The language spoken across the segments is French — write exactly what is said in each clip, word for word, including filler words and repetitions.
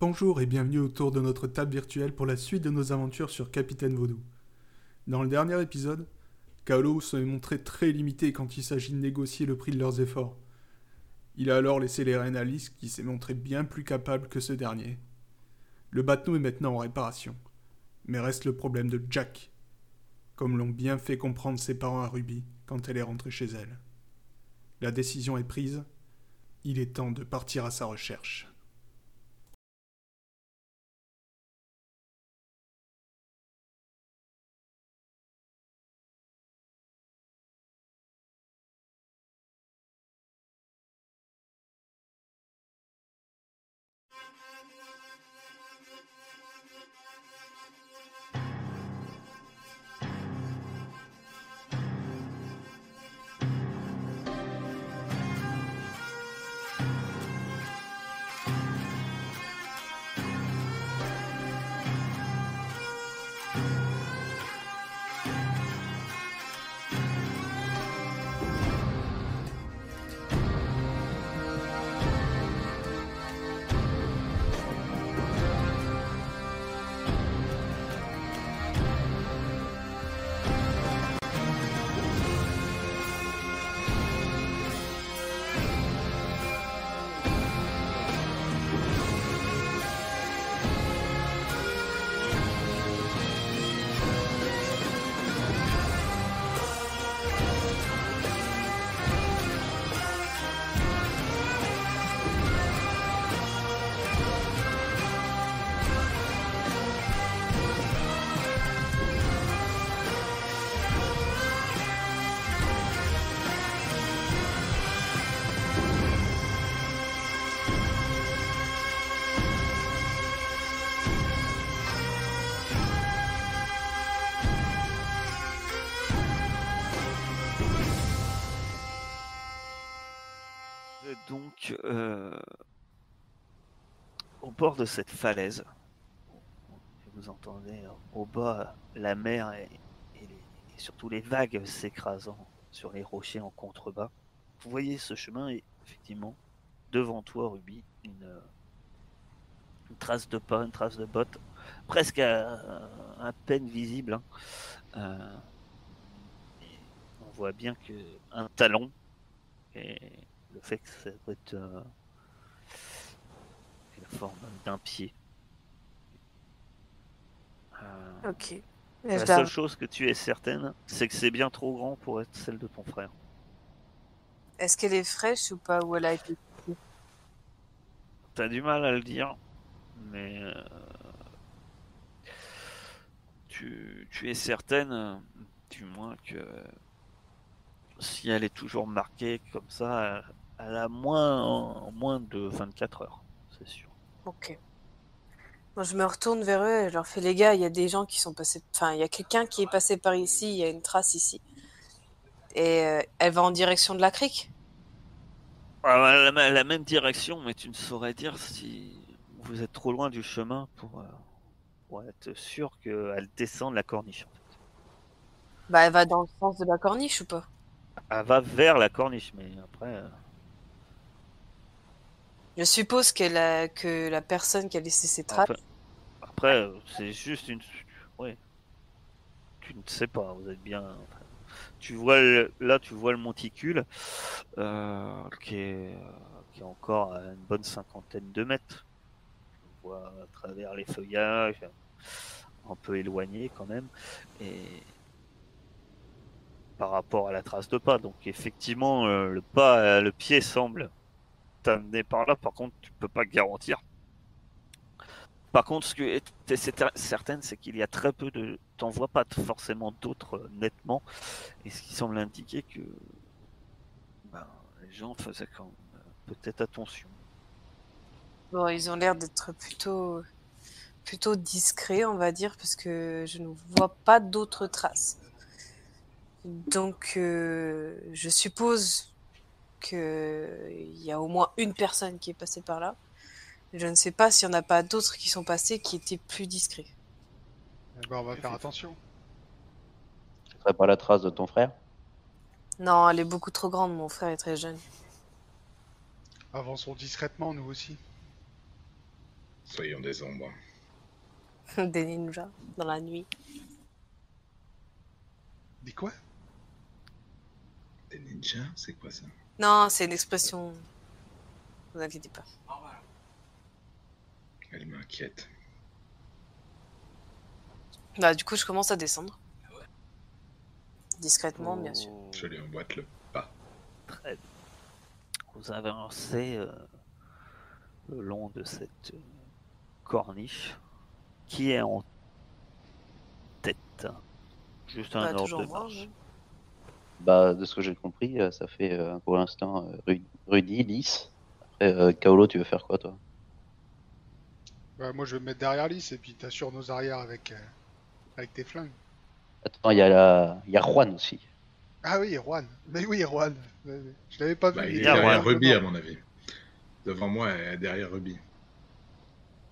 Bonjour et bienvenue autour de notre table virtuelle pour la suite de nos aventures sur Capitaine Vaudou. Dans le dernier épisode, Kaolo s'est montré très limité quand il s'agit de négocier le prix de leurs efforts. Il a alors laissé les rênes à Lys qui s'est montré bien plus capable que ce dernier. Le bateau est maintenant en réparation, mais reste le problème de Jack, comme l'ont bien fait comprendre ses parents à Ruby quand elle est rentrée chez elle. La décision est prise, il est temps de partir à sa recherche. Donc, euh, au bord de cette falaise, vous entendez au bas la mer et, et, les, et surtout les vagues s'écrasant sur les rochers en contrebas. Vous voyez ce chemin et effectivement, devant toi, Ruby, une, une trace de pas, une trace de botte, presque à, à peine visible. Hein. Euh, on voit bien que un talon et le fait que ça doit être euh, la forme d'un pied. Euh, ok. La seule chose que tu es certaine, c'est que c'est bien trop grand pour être celle de ton frère. Est-ce qu'elle est fraîche ou pas, ou elle a été coupée ? T'as du mal à le dire, mais euh, tu, tu es certaine, du moins que si elle est toujours marquée comme ça, elle a moins, moins de vingt-quatre heures, c'est sûr. Ok. Moi, je me retourne vers eux et je leur fais, les gars, il y a des gens qui sont passés... Enfin, il y a quelqu'un qui est passé par ici, il y a une trace ici. Et euh, elle va en direction de la crique ? Alors, la, la même direction, mais tu ne saurais dire si vous êtes trop loin du chemin pour, euh, pour être sûr qu'elle descend de la corniche. En fait. Bah, elle va dans le sens de la corniche ou pas ? Elle va vers la corniche, mais après... Euh... Je suppose qu'elle a... que la personne qui a laissé ses traces... Après, après c'est juste une... Ouais. Tu ne sais pas, vous êtes bien... Enfin, tu vois le... Là, tu vois le monticule, euh, qui est... qui est encore à une bonne cinquantaine de mètres. Tu vois à travers les feuillages, un peu éloigné quand même, et... par rapport à la trace de pas, donc effectivement euh, le pas, euh, le pied semble t'amener par là, par contre tu peux pas garantir. Par contre ce que t'es certaine, c'est qu'il y a très peu de... t'en vois pas forcément d'autres euh, nettement, et ce qui semble indiquer que ben, les gens faisaient quand même euh, peut-être attention. Bon, ils ont l'air d'être plutôt plutôt discrets, on va dire, parce que je ne vois pas d'autres traces. Donc, euh, je suppose qu'il y a au moins une personne qui est passée par là. Je ne sais pas s'il n'y en a pas d'autres qui sont passés qui étaient plus discrets. Eh ben, on va faire attention. Ce ne serait pas la trace de ton frère ? Non, elle est beaucoup trop grande. Mon frère est très jeune. Avançons discrètement, nous aussi. Soyons des ombres. Des ninjas dans la nuit. Des quoi? Des ninjas? C'est quoi ça? Non, c'est une expression. Vous inquiétez pas. Elle m'inquiète. Bah du coup je commence à descendre. Discrètement, oh, bien sûr. Je lui emboîte le pas. Très bien. Vous avancez euh, le long de cette euh, corniche qui est en tête. Juste un bah, ordre de marche. Bah, de ce que j'ai compris, euh, ça fait euh, pour l'instant euh, Rudy, Lys. Après, euh, Kaolo, tu veux faire quoi toi? Bah, moi je vais me mettre derrière Lys et puis t'assures nos arrières avec, euh, avec tes flingues. Attends, il y a la... y a Juan aussi. Ah oui, Juan. Mais oui, Juan. Je l'avais pas bah, vu. Il est derrière Ruby, à mon avis. Devant moi, derrière Ruby.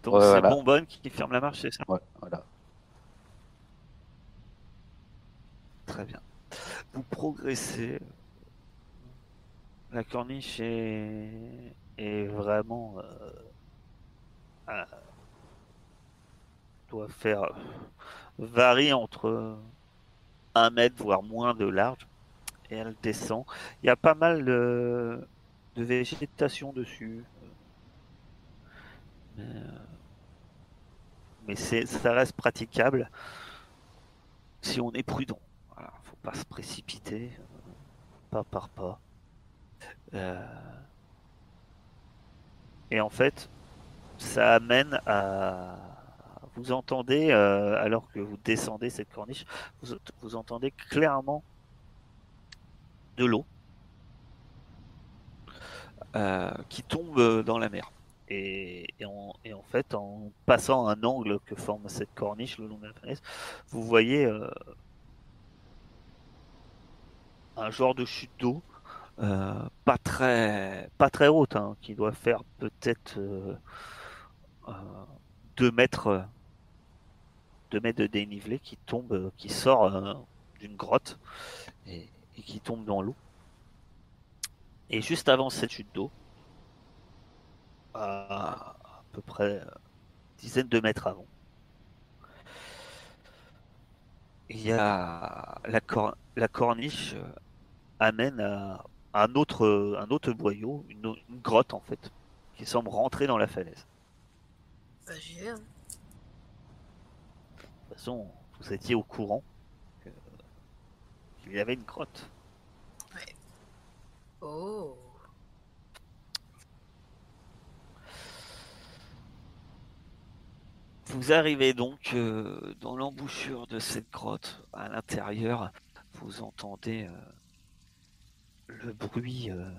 Donc ouais, c'est voilà. Bonbonne qui ferme la marche, c'est ça? Ouais, voilà. Très bien. Vous progressez. La corniche est, est vraiment... Euh... Ah. Doit faire... varie entre un mètre voire moins de large et elle descend. Il y a pas mal de, de végétation dessus, mais, mais c'est, ça reste praticable si on est prudent. Voilà, faut pas se précipiter, pas par pas. Euh... Et en fait, ça amène à... Vous entendez, euh, alors que vous descendez cette corniche, vous, vous entendez clairement de l'eau euh, qui tombe dans la mer. Et, et, en, et en fait, en passant un angle que forme cette corniche le long de la falaise, vous voyez euh, un genre de chute d'eau euh, pas très, pas très haute, hein, qui doit faire peut-être euh, euh, deux mètres. deux mètres de dénivelé qui tombe, qui sort euh, d'une grotte et, et qui tombe dans l'eau. Et juste avant cette chute d'eau, à, à peu près euh, dizaine de mètres avant, il y a la, cor la corniche euh, amène à, à un autre, un autre boyau, une, une grotte en fait, qui semble rentrer dans la falaise. Bah, j'y vais, hein. De toute façon, vous étiez au courant qu'il euh, y avait une grotte. Ouais. Oh. Vous arrivez donc euh, dans l'embouchure de cette grotte. À l'intérieur, vous entendez euh, le bruit, euh,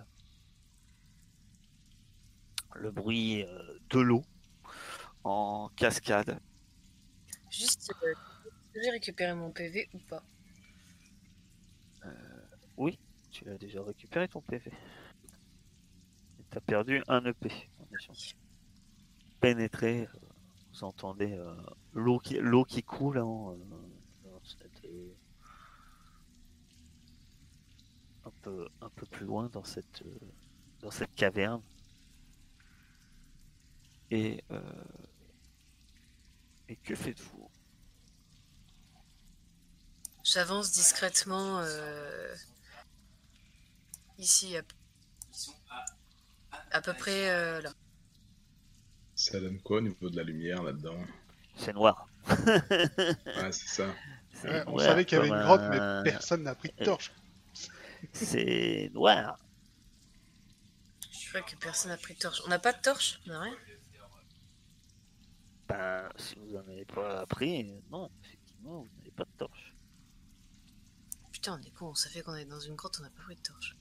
le bruit euh, de l'eau en cascade. Juste, euh, j'ai récupéré mon P V ou pas? euh, Oui, tu l'as déjà récupéré ton P V. T'as perdu un E P. Pénétré, vous entendez euh, l'eau qui, l'eau qui coule, hein, euh, un peu, un peu plus loin dans cette, euh, dans cette caverne. Et euh, Et que faites-vous? J'avance discrètement euh, ici, à, à peu près euh, là. Ça donne quoi au niveau de la lumière là-dedans? C'est noir. Ouais, c'est ça. Ouais, on savait qu'il y avait une grotte, mais personne n'a pris de torche. C'est noir. Je vois que personne n'a pris de torche. On n'a pas de torche? On n'a rien? Ben, si vous n'en avez pas appris, non, effectivement, vous n'avez pas de torche. Putain, on est con, on savait qu'on est dans une grotte, on n'a pas pris de torche.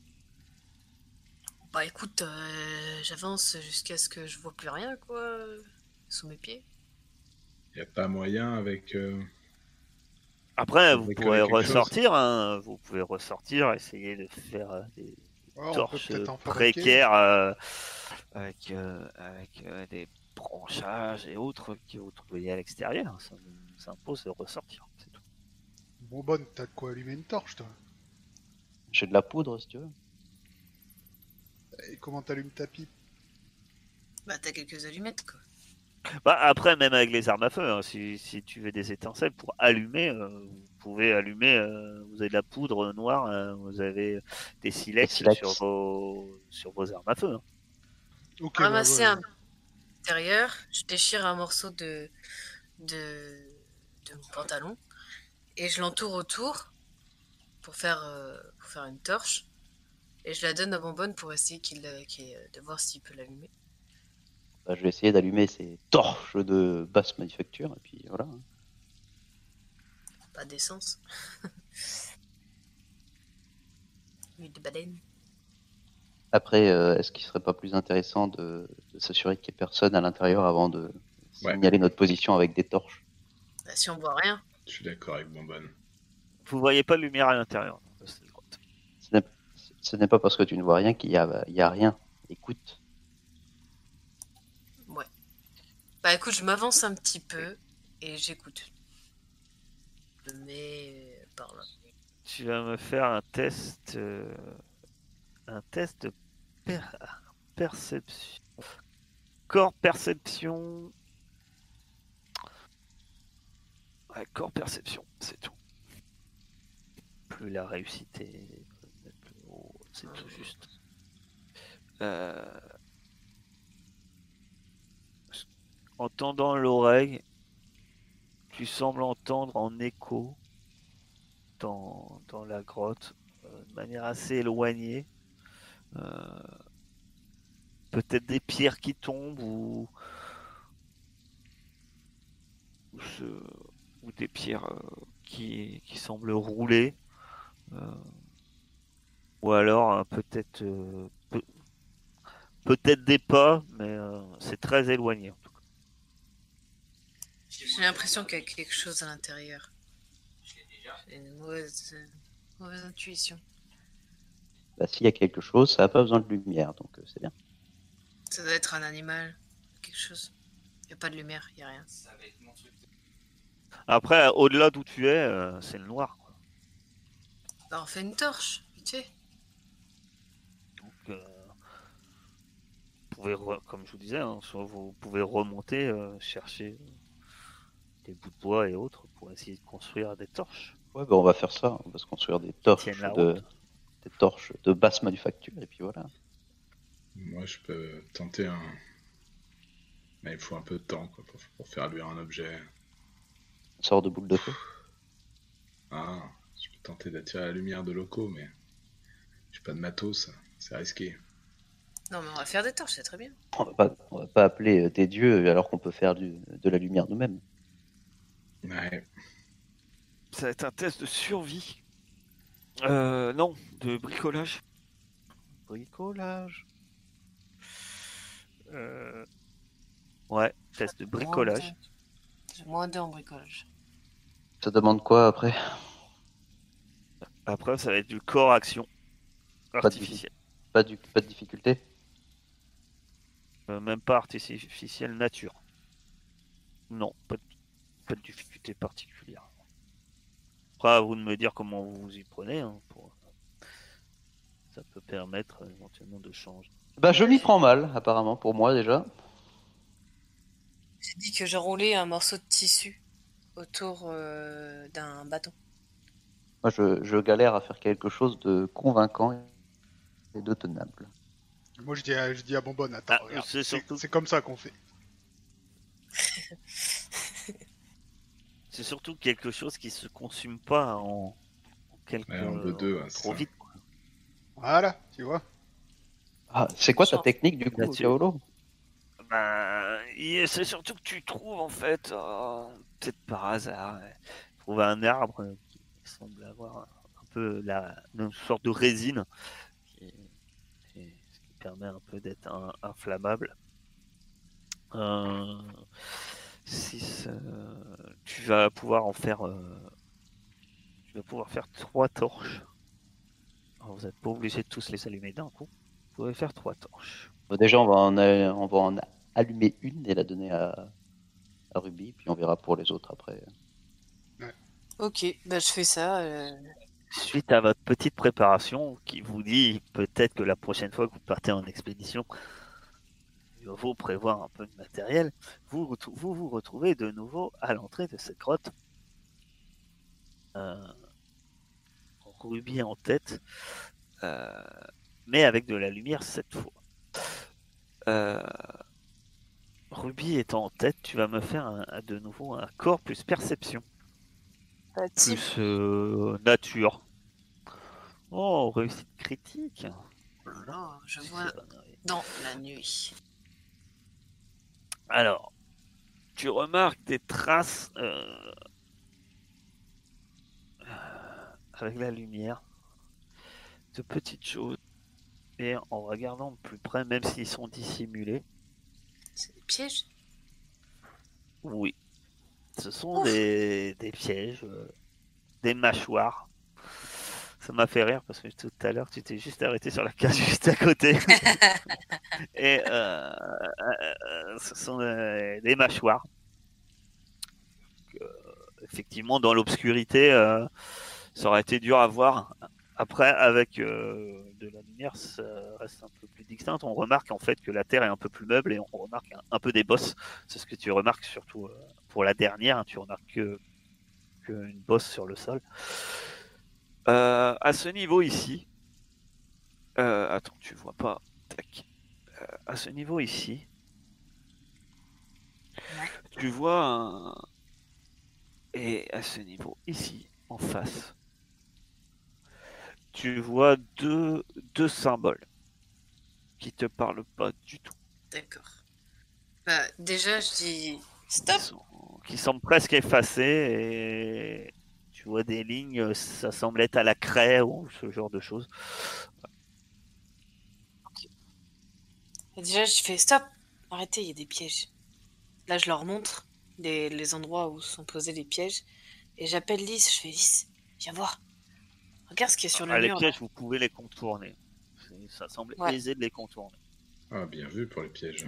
Bah écoute, euh, j'avance jusqu'à ce que je vois plus rien, quoi, sous mes pieds. Y a pas moyen avec... Euh... Après, vous pouvez ressortir, hein, vous pouvez ressortir, essayer de faire des, des oh, torches précaires euh, avec, euh, avec euh, des... branchages et autres que vous trouvez à l'extérieur, ça vous impose de ressortir, c'est tout. Bon, bonne, t'as de quoi allumer une torche, toi? J'ai de la poudre, si tu veux. Et comment t'allumes ta pipe? Bah, t'as quelques allumettes, quoi. Bah, après, même avec les armes à feu, hein, si, si tu veux des étincelles pour allumer, euh, vous pouvez allumer, euh, vous avez de la poudre noire, euh, vous avez des silex, silex. Sur, vos, sur vos armes à feu. Hein. Okay, ramasser bah, ouais. un intérieur, je déchire un morceau de, de, de mon pantalon et je l'entoure autour pour faire, euh, pour faire une torche et je la donne à Bonbonne pour essayer qu'il, qu'il, de voir s'il peut l'allumer. Bah, je vais essayer d'allumer ces torches de basse manufacture, et puis voilà. Pas d'essence. Huile de baleine. Après, euh, est-ce qu'il serait pas plus intéressant de, de s'assurer qu'il n'y ait personne à l'intérieur avant de signaler ouais. notre position avec des torches? Bah, si on voit rien. Je suis d'accord avec Bonbonne. Vous voyez pas de lumière à l'intérieur. Ce n'est, ce n'est pas parce que tu ne vois rien qu'il y a, il y a rien. Écoute. Bah écoute, je m'avance un petit peu et j'écoute. Mais par là. Tu vas me faire un test, euh, un test de per perception, corps perception, ouais, corps perception, c'est tout. Plus la réussite est, c'est tout juste. Euh... En tendant l'oreille, tu sembles entendre en écho dans, dans la grotte, euh, de manière assez éloignée, euh, peut-être des pierres qui tombent ou, ou, ce, ou des pierres euh, qui, qui semblent rouler, euh, ou alors euh, peut-être euh, pe- peut-être des pas, mais euh, c'est très éloigné. J'ai l'impression qu'il y a quelque chose à l'intérieur. J'ai une mauvaise, euh, mauvaise intuition. Bah, s'il y a quelque chose, ça n'a pas besoin de lumière, donc euh, c'est bien. Ça doit être un animal, quelque chose. Il n'y a pas de lumière, il n'y a rien. Ça va être mon truc de... Après, au-delà d'où tu es, euh, c'est le noir. Quoi. Bah, on fait une torche, vite fait. Donc, euh, vous pouvez, re... comme je vous disais, hein, soit vous pouvez remonter, euh, chercher... des bouts de bois et autres pour essayer de construire des torches. Ouais, bah on va faire ça, on va se construire des torches de, des torches de basse manufacture et puis voilà. Moi je peux tenter un... Mais il faut un peu de temps quoi, pour, pour faire lui un objet. Une sorte de boule de feu. Ah, je peux tenter d'attirer la lumière de locaux mais... J'ai pas de matos, c'est risqué. Non mais on va faire des torches, c'est très bien. On va pas, on va pas appeler des dieux alors qu'on peut faire du, de la lumière nous-mêmes. Ouais. Ça va être un test de survie. Euh, non, de bricolage. Bricolage. Euh... Ouais, test de bricolage. J'ai moins deux en bricolage. Ça demande quoi après? Après, ça va être du corps action artificiel. Pas, du... pas de difficulté euh, Même pas artificiel nature. Non, pas de pas de difficulté particulière. Après, à vous de me dire comment vous vous y prenez. Hein, pour... Ça peut permettre euh, éventuellement de changer. Bah, je m'y prends mal, apparemment, pour moi déjà. J'ai dit que je roulais un morceau de tissu autour euh, d'un bâton. Moi, je, je galère à faire quelque chose de convaincant et de tenable. Moi, je dis à, je dis à Bonbonne, attends, ah, regarde, c'est, surtout... c'est comme ça qu'on fait. C'est surtout quelque chose qui se consume pas en, en quelques ouais, en deux, hein, trop ça. Vite. Quoi. Voilà, tu vois. Ah, c'est quoi ta technique du coup, Théolo ? Ben, c'est surtout que tu trouves en fait, oh, peut-être par hasard, trouver un arbre qui semble avoir un peu la une sorte de résine, qui, qui, ce qui permet un peu d'être un, inflammable. Euh... six, euh, tu vas pouvoir en faire euh, tu vas pouvoir faire trois torches. Alors vous n'êtes pas obligé de tous les allumer d'un coup, vous pouvez faire trois torches. Bon, déjà on va, en, euh, on va en allumer une et la donner à, à Ruby, puis on verra pour les autres après. Ouais. Ok, bah je fais ça. Euh... Suite à votre petite préparation qui vous dit peut-être que la prochaine fois que vous partez en expédition, vaut prévoir un peu de matériel, vous vous, vous retrouvez de nouveau à l'entrée de cette grotte. Euh, Ruby en tête, euh, mais avec de la lumière cette fois. Euh, Ruby étant en tête, tu vas me faire un, un, de nouveau un corps plus perception. Euh, plus euh, nature. Oh, réussite critique. Oh là, je vois dans la nuit. Alors, tu remarques des traces euh, avec la lumière de petites choses, et en regardant de plus près, même s'ils sont dissimulés. C'est des pièges? Oui. Ce sont des, des pièges, euh, des mâchoires. Ça m'a fait rire parce que tout à l'heure, tu t'es juste arrêté sur la case juste à côté. Et euh, euh, ce sont des, des mâchoires. Donc, euh, effectivement, dans l'obscurité, euh, ça aurait été dur à voir. Après, avec euh, de la lumière, ça reste un peu plus distinct. On remarque en fait que la terre est un peu plus meuble et on remarque un, un peu des bosses. C'est ce que tu remarques surtout euh, pour la dernière. Hein, tu remarques que, que une bosse sur le sol. Euh, à ce niveau ici, euh, attends, tu vois pas. Tac. Euh, à ce niveau ici, tu vois un... et à ce niveau ici, en face, tu vois deux deux symboles qui te parlent pas du tout. D'accord. Bah déjà, je dis stop. Qui sont, qui sont presque effacés et tu vois des lignes, ça semble être à la craie ou ce genre de choses. Okay. Déjà, je fais stop, arrêtez, il y a des pièges. Là, je leur montre les, les endroits où sont posés les pièges et j'appelle Lys, je fais Lys, viens voir. Regarde ce qui est sur le ah, mur. Les pièges, là. Vous pouvez les contourner. Ça semble ouais. aisé de les contourner. Ah, bien vu pour les pièges.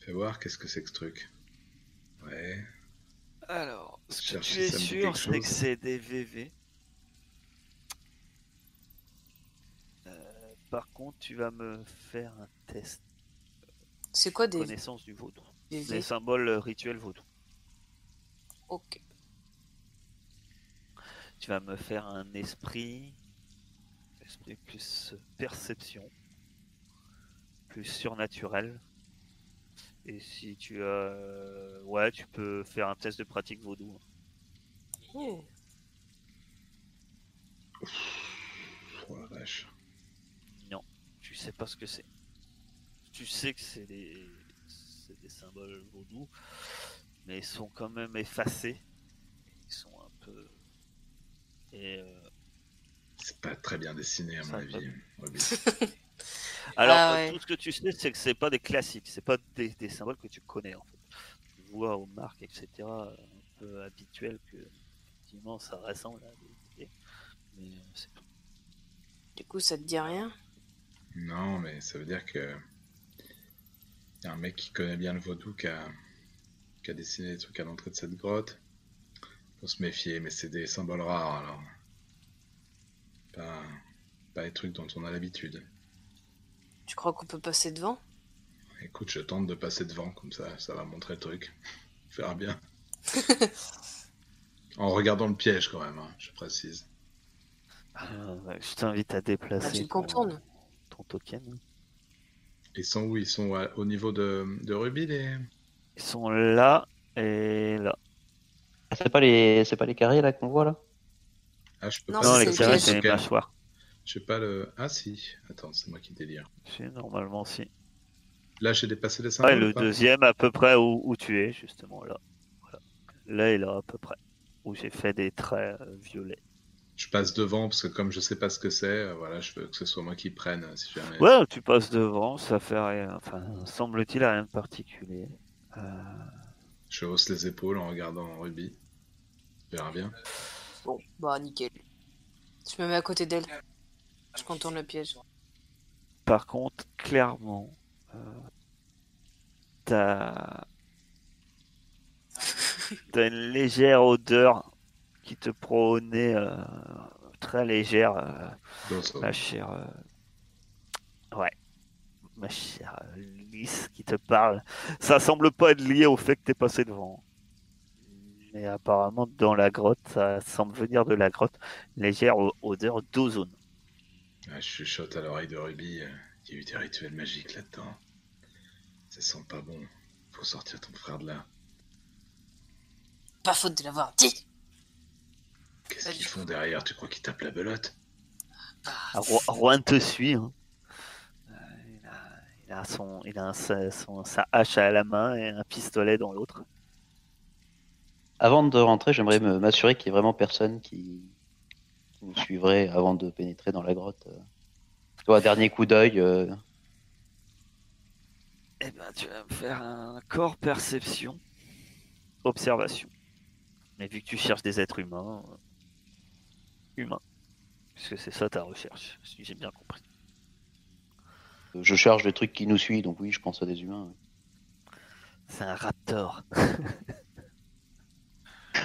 Fais voir, qu'est-ce que c'est que ce truc? Ouais. Alors, ce que tu es sûr, c'est que c'est des V V. Euh, par contre, tu vas me faire un test. C'est quoi des... connaissance du vaudou. Des, des symboles rituels vaudou. Ok. Tu vas me faire un esprit. Esprit plus perception. Plus surnaturel. Et si tu as... ouais, tu peux faire un test de pratique vaudou. Mmh. Oh la vache. Non, tu sais pas ce que c'est. Tu sais que c'est des... c'est des symboles vaudou, mais ils sont quand même effacés. Ils sont un peu... et... Euh... c'est pas très bien dessiné à mon avis. Pas... Alors, ah ouais. tout ce que tu sais, c'est que c'est pas des classiques, c'est pas des, des symboles que tu connais en fait. Tu vois aux marques, et cetera, un peu habituel que effectivement ça ressemble à des. Mais c'est tout. Du coup, ça te dit rien? Non, mais ça veut dire que y a un mec qui connaît bien le vaudou qui a, qui a dessiné des trucs à l'entrée de cette grotte. Faut se méfier, mais c'est des symboles rares alors. Pas, pas les trucs dont on a l'habitude. Tu crois qu'on peut passer devant? Écoute, je tente de passer devant, comme ça, ça va montrer le truc. On verra bien. En regardant le piège, quand même, hein, je précise. Euh, je t'invite à déplacer ah, tu contournes. Ton, ton token. Ils sont où? Ils sont à, au niveau de, de Ruby les... Ils sont là et là. Ah, c'est pas les, c'est pas les carrés là qu'on voit là? Ah, je peux non, pas. Non, les carrés, c'est les mâchoires. Je sais pas le... Ah si, attends, c'est moi qui délire. Si, normalement si. Là j'ai dépassé les cinq. Ouais, le deuxième à peu près où, où tu es, justement, là. Voilà. Là et là à peu près. Où j'ai fait des traits euh, violets. Je passe devant, parce que comme je sais pas ce que c'est, euh, voilà, je veux que ce soit moi qui prenne, si jamais... Ouais, tu passes devant, ça fait rien, enfin, semble-t-il rien de particulier. Euh... Je hausse les épaules en regardant Ruby. Tu verras bien. Bon, bah nickel. Je me mets à côté d'elle. Je contourne le piège. Par contre, clairement, euh, t'as... t'as une légère odeur qui te prônait, euh, très légère, euh, ma chère, euh... ouais, ma chère euh, Ulysse qui te parle. Ça semble pas être lié au fait que t'es passé devant. Mais apparemment, dans la grotte, ça semble venir de la grotte, légère odeur d'ozone. Ouais, je chuchote à l'oreille de Ruby. Il y a eu des rituels magiques là-dedans. Ça sent pas bon. Faut sortir ton frère de là. Pas faute de l'avoir dit. Qu'est-ce qu'ils font derrière? Tu crois qu'ils tapent la belote? Ah, Rouen te suit. Hein. Euh, il a, il a, son, il a un, sa, son, sa hache à la main et un pistolet dans l'autre. Avant de rentrer, j'aimerais m'assurer qu'il n'y ait vraiment personne qui nous suivrait avant de pénétrer dans la grotte. Toi, dernier coup d'œil. Euh... Eh ben, tu vas me faire un corps perception, observation. Mais vu que tu cherches des êtres humains, euh... humains, puisque c'est ça ta recherche, si j'ai bien compris. Je cherche le truc qui nous suit, donc oui, je pense à des humains. Oui. C'est un raptor.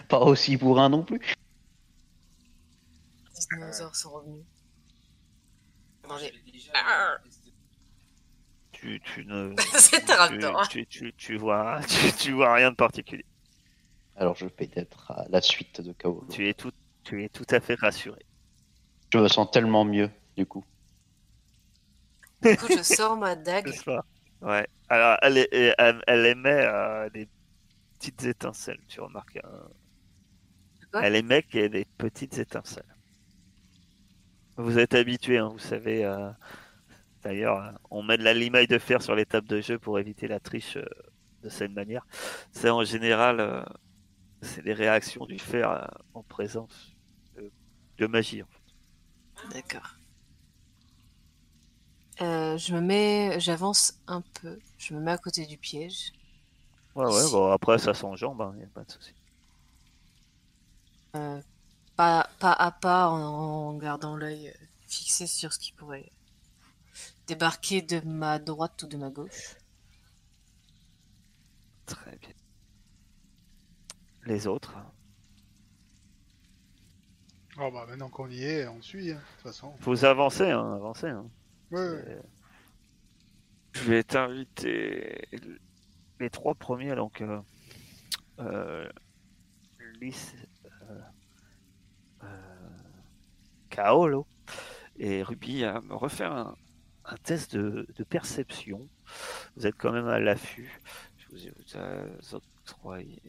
Pas aussi bourrin non plus. Les dinosaures sont revenus. Mangez. Tu, tu ne. C'est un raptor. Tu, tu, tu, tu, vois, tu, tu vois rien de particulier. Alors je vais être à la suite de Kaolo. Tu es tout, tu es tout à fait rassuré. Je me sens tellement mieux du coup. Du coup je sors ma dague. Ouais. Alors elle, est, elle, elle émet euh, des petites étincelles. Tu remarques. Euh... Elle émet des petites étincelles. Vous êtes habitué, hein, vous savez. Euh... D'ailleurs, on met de la limaille de fer sur les tables de jeu pour éviter la triche euh, de cette manière. C'est en général, euh, c'est les réactions du fer euh, en présence de, de magie. En fait. D'accord. Euh, je me mets, j'avance un peu. Je me mets à côté du piège. Ouais, ouais. Si... Bon, après, ça s'enjambe, hein, y a pas de souci. Euh, pas, pas à pas, en, en gardant l'œil fixé sur ce qui pourrait débarquer de ma droite ou de ma gauche. Très bien. Les autres? Oh bah maintenant qu'on y est, on suit, hein, de toute façon. Faut avancer, hein, avancer. Hein. Ouais, ouais. Euh... Je vais t'inviter les trois premiers, donc euh... Euh... Lys, euh... Euh... Kaolo et Ruby à me refaire un Un test de, de perception. Vous êtes quand même à l'affût. Je vous ai vous octroyé,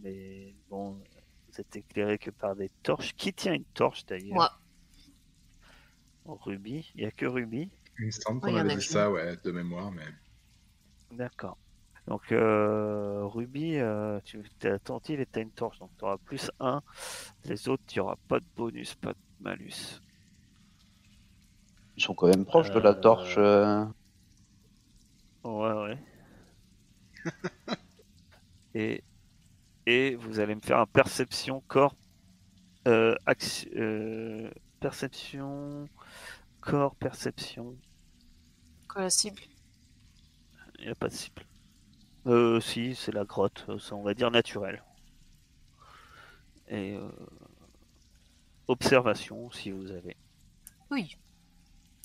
mais bon, vous êtes éclairé que par des torches. Qui tient une torche d'ailleurs? Moi. Ouais. Ruby, il n'y a que Ruby. Il me semble qu'on avait dit ça, ouais, de mémoire, mais. D'accord. Donc euh, Ruby, euh, tu es attentive et tu as une torche, donc tu auras plus un. Les autres, tu n'auras pas de bonus, pas de malus. Ils sont quand même proches euh... de la torche. Euh... Ouais, ouais. et, et vous allez me faire un perception corps. Euh, action, euh, perception. Corps, perception. Quoi, la cible? Il n'y a pas de cible. Euh, si, c'est la grotte. Ça, on va dire naturel. Et. Euh, observation, si vous avez. Oui.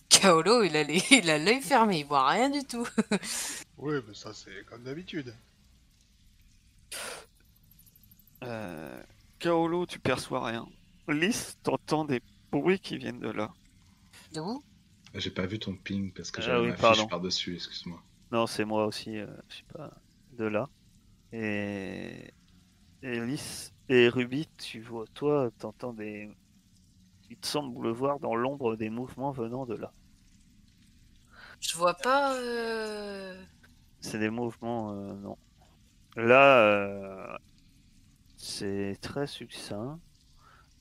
Kaolo, il a les... il a l'œil fermé, il voit rien du tout. Oui, mais ça c'est comme d'habitude. Euh... Kaolo, tu perçois rien. Lys, t'entends des bruits qui viennent de là. De où? J'ai pas vu ton ping parce que j'avais ah, oui, ma pardon. fiche par-dessus, excuse-moi. Non, c'est moi aussi, euh, je sais pas, de là. Et... Et Lys et Ruby, tu vois, toi, t'entends des... Il te semble voir dans l'ombre des mouvements venant de là. Je vois pas. Euh... C'est des mouvements, euh, non. Là, euh, c'est très succinct.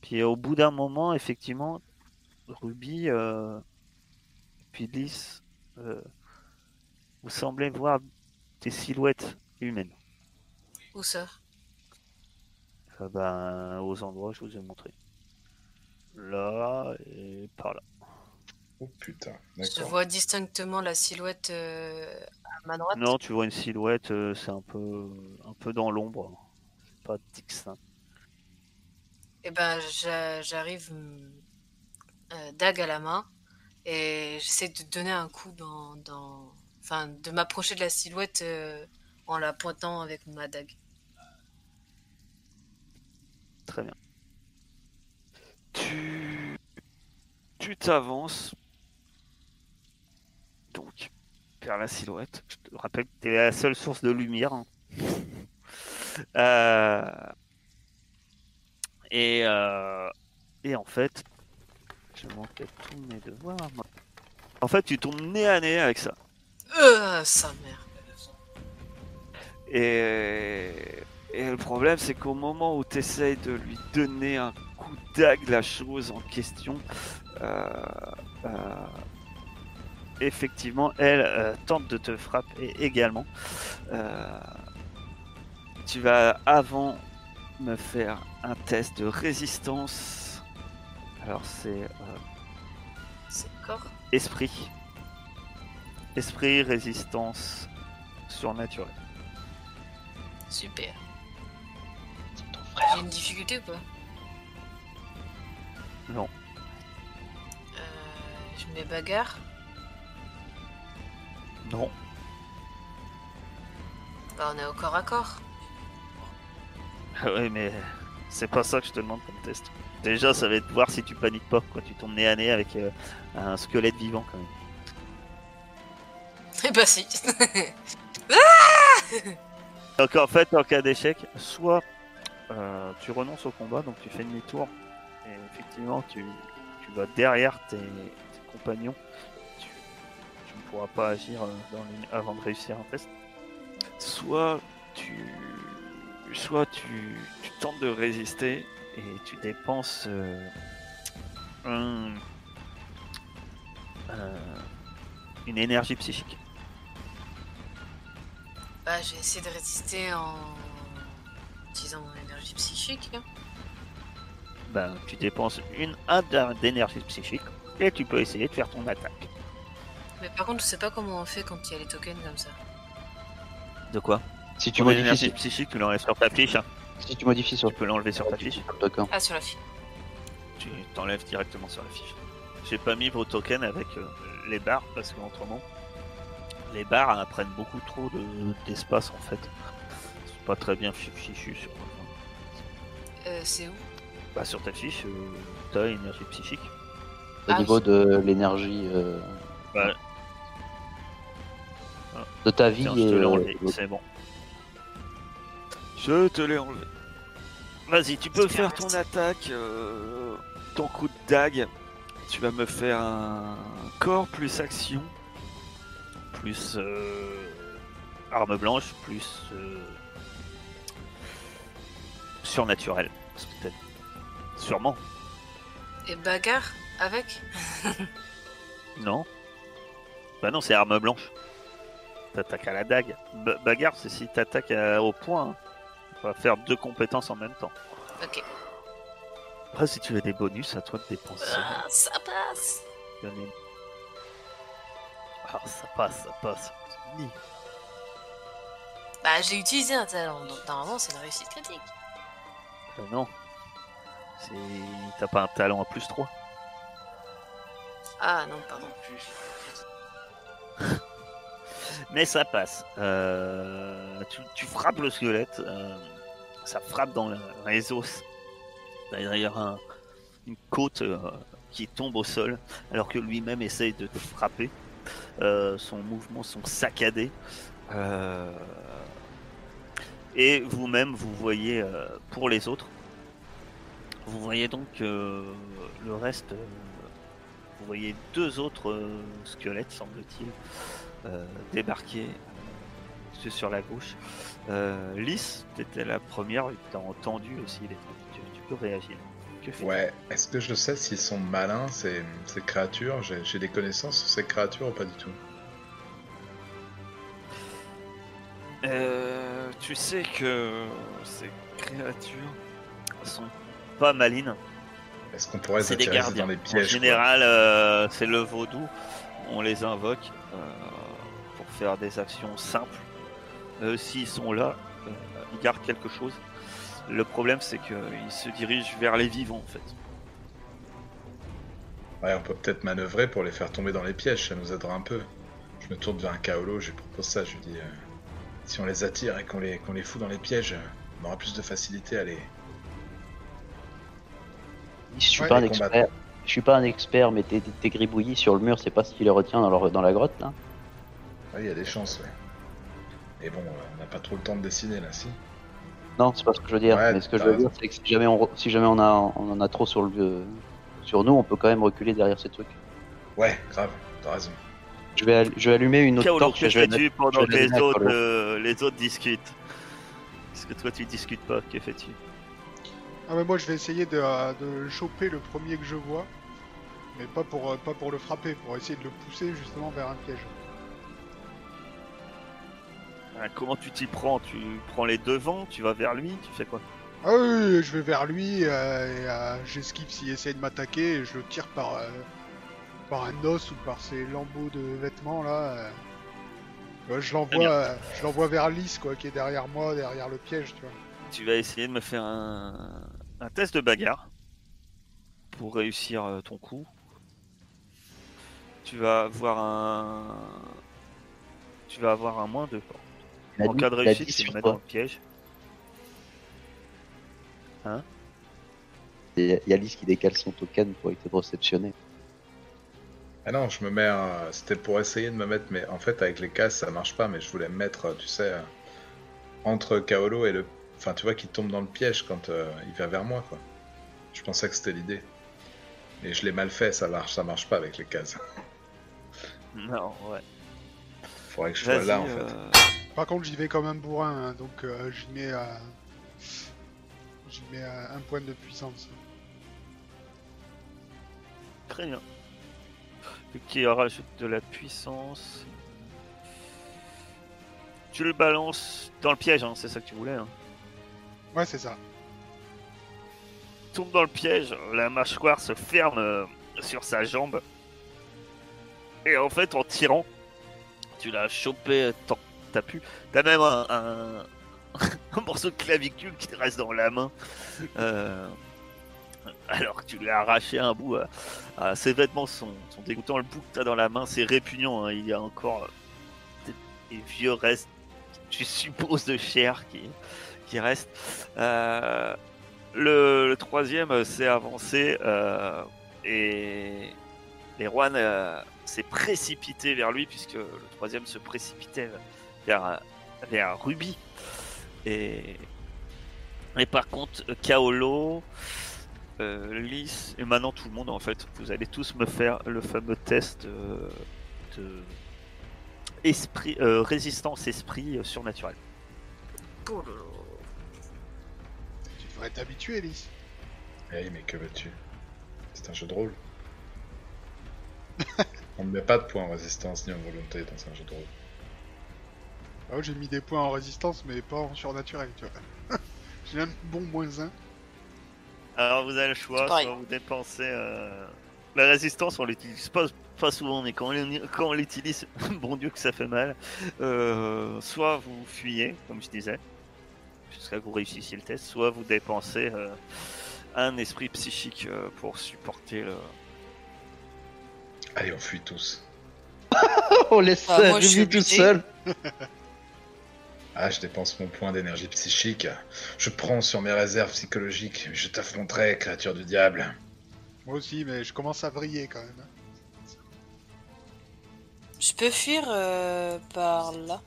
Puis au bout d'un moment, effectivement, Ruby, euh, puis Lys, euh, vous semblez voir des silhouettes humaines. Où ça? Ah ben, aux endroits que je vous ai montrés. Là et par là. Oh putain, d'accord. Je vois distinctement la silhouette euh, à ma droite. Non, tu vois une silhouette, euh, c'est un peu, un peu dans l'ombre. Pas distinct. Eh ben, j'arrive euh, dague à la main et j'essaie de donner un coup dans, dans Enfin, de m'approcher de la silhouette euh, en la pointant avec ma dague. Très bien. Tu... Tu t'avances. Donc, vers la silhouette. Je te rappelle que t'es la seule source de lumière. Hein. euh... Et, euh... Et en fait... Je manquais tous mes devoirs. En fait, tu tombes nez à nez avec ça. Euh, sa mère. Et... Et le problème, c'est qu'au moment où tu essayes de lui donner un coup d'aigle, la chose en question, euh, euh, effectivement, elle euh, tente de te frapper également. Euh, tu vas avant me faire un test de résistance. Alors c'est... Euh, c'est corps. Esprit. Esprit, résistance, surnaturel. Super. J'ai une difficulté ou pas? Non. Euh, je mets bagarre? Non. Bah on est au corps à corps. Oui mais c'est pas ça que je te demande comme test. Déjà ça va être de voir si tu paniques pas quand tu tombes nez à nez avec euh, un squelette vivant quand même. Eh bah si. Ah donc en fait en cas d'échec, soit... Euh, tu renonces au combat, donc tu fais demi-tour et effectivement tu, tu vas derrière tes, tes compagnons. Tu, tu ne pourras pas agir dans les, avant de réussir un test. Soit tu, soit tu, tu tentes de résister et tu dépenses euh, un, euh, une énergie psychique. Bah, j'ai essayé de résister en utilisant mon énergie psychique. Ben, tu dépenses une hâte d'énergie psychique et tu peux essayer de faire ton attaque. Mais par contre, je sais pas comment on fait quand il y a les tokens comme ça. De quoi? Si tu modifies l'énergie psychique, tu l'enlèves sur ta fiche. Hein. Si tu modifies sur, tu peux l'enlever sur ta fiche. D'accord. Ah, sur la fiche. Tu t'enlèves directement sur la fiche. J'ai pas mis vos tokens avec euh, les barres parce que autrement, les barres hein, prennent beaucoup trop de d'espace en fait. Pas très bien fichu sur. Euh, c'est où? Bah sur ta fiche, euh, t'as énergie psychique. Au ah, niveau de l'énergie. Euh... Bah... Voilà. De ta vie. Tiens, je te l'ai enlevé, euh... c'est bon. Je te l'ai enlevé. Vas-y, tu peux faire ton attaque, euh, ton coup de dague. Tu vas me faire un corps plus action, plus euh, arme blanche, plus. Euh... Surnaturel, peut-être. Sûrement. Et bagarre avec? Non. Bah non, c'est arme blanche. T'attaques à la dague. B bagarre, c'est si t'attaques à... au point. On va faire deux compétences en même temps. Ok. Après, si tu veux des bonus, à toi de dépenser. Ah, ça passe. Ah, ça passe, ça passe. Ni. Bah, j'ai utilisé un talent, donc normalement, c'est une réussite critique. Mais non, t'as pas un talent à plus trois. Ah non, pardon. Mais ça passe. Euh, tu, tu frappes le squelette, euh, ça frappe dans les os. D'ailleurs, un, une côte euh, qui tombe au sol, alors que lui-même essaye de te frapper. Euh, son mouvement sont saccadés. Euh... Et vous-même, vous voyez, euh, pour les autres, vous voyez donc euh, le reste, euh, vous voyez deux autres euh, squelettes, semble-t-il, euh, débarquer euh, sur la gauche. Euh, Lys, t'étais la première, t'as entendu aussi les trucs, tu, tu peux réagir. Que ouais, est-ce que je sais s'ils sont malins, ces, ces créatures? J'ai des connaissances sur ces créatures ou pas du tout? Euh, tu sais que ces créatures sont pas malines. Est-ce qu'on pourrait les attirer dans les pièges? En général, euh, c'est le vaudou. On les invoque euh, pour faire des actions simples. Euh, S'ils sont là, euh, ils gardent quelque chose. Le problème, c'est qu'ils se dirigent vers les vivants, en fait. Ouais, on peut peut-être manœuvrer pour les faire tomber dans les pièges. Ça nous aidera un peu. Je me tourne vers un Kaolo, je lui propose ça, je lui dis euh, si on les attire et qu'on les, qu'on les fout dans les pièges, on aura plus de facilité à les... Je suis, ouais, pas, un expert, je suis pas un expert, mais tes, tes gribouillis sur le mur, c'est pas ce qui les retient dans, leur, dans la grotte là. Oui, il y a des chances, ouais. Mais bon, on n'a pas trop le temps de décider là, si. Non, c'est pas ce que je veux dire, ouais, mais ce que je veux dire, c'est que si jamais, on, si jamais on, a, on en a trop sur, le, sur nous, on peut quand même reculer derrière ces trucs. Ouais, grave, t'as raison. Je vais, je vais allumer une autre Kaolo, torche. Que je fais-tu pendant je que les autres, euh, les autres discutent? Est-ce que toi tu discutes pas? Que fais-tu? Ah mais moi je vais essayer de, de choper le premier que je vois, mais pas pour, pas pour le frapper, pour essayer de le pousser justement vers un piège. Ah, comment tu t'y prends? Tu prends les devants, tu vas vers lui, tu fais quoi? Ah oui, je vais vers lui, euh, et euh, j'esquive s'il essaie de m'attaquer, et je le tire par... Euh... par un os ou par ces lambeaux de vêtements là, euh, je l'envoie euh, je l'envoie vers Lys quoi, qui est derrière moi, derrière le piège, tu vois. Tu vas essayer de me faire un, un test de bagarre pour réussir euh, ton coup. Tu vas avoir un tu vas avoir un moins deux. En dit, cas de réussite, c'est mettre dans le piège. Hein? Il y a Lys qui décale son token pour être réceptionné. Ah non, je me mets. Un... C'était pour essayer de me mettre, mais en fait, avec les casses, ça marche pas. Mais je voulais me mettre, tu sais, entre Kaolo et le. Enfin, tu vois, qui tombe dans le piège quand euh, il va vers moi, quoi. Je pensais que c'était l'idée. Et je l'ai mal fait, ça marche, ça marche pas avec les cases. Non, ouais. Faudrait que je sois là, en euh... fait. Par contre, j'y vais comme un bourrin, hein, donc euh, j'y mets. Euh... J'y mets euh, un point de puissance. Très bien. Qui rajoute de la puissance. Tu le balances dans le piège, hein, c'est ça que tu voulais. Hein. Ouais, c'est ça. Tombe dans le piège, la mâchoire se ferme euh, sur sa jambe. Et en fait, en tirant, tu l'as chopé, t'as pu. T'as même un, un... un morceau de clavicule qui te reste dans la main. Euh... Alors que tu lui as arraché un bout, euh, euh, ses vêtements sont, sont dégoûtants, le bout que t'as dans la main c'est répugnant, hein. Il y a encore euh, des vieux restes, tu supposes, de chair qui, qui restent. Euh, le, le troisième s'est avancé euh, et, et Juan euh, s'est précipité vers lui puisque le troisième se précipitait vers, vers Ruby. Et, et par contre, Kaolo... Euh, Lys et maintenant tout le monde en fait, vous allez tous me faire le fameux test euh, de esprit, euh, résistance esprit euh, surnaturel. Tu devrais t'habituer, Lys. Eh hey, mais que veux-tu? C'est un jeu de rôle. On ne met pas de points en résistance ni en volonté dans un jeu de rôle. Ah ouais, j'ai mis des points en résistance mais pas en surnaturel, tu vois. J'ai un bon moins un. Alors vous avez le choix, soit vous dépensez... Euh... La résistance, on l'utilise pas, pas souvent, mais quand on, quand on l'utilise, bon Dieu que ça fait mal. Euh, soit vous fuyez, comme je disais, jusqu'à ce que vous réussissiez le test, soit vous dépensez euh, un esprit psychique euh, pour supporter le... Allez, on fuit tous. On laisse ah, ça, moi, je suis tout seul. Ah, je dépense mon point d'énergie psychique. Je prends sur mes réserves psychologiques. Je t'affronterai, créature du diable. Moi aussi, mais je commence à vriller quand même. Je peux fuir euh, par là.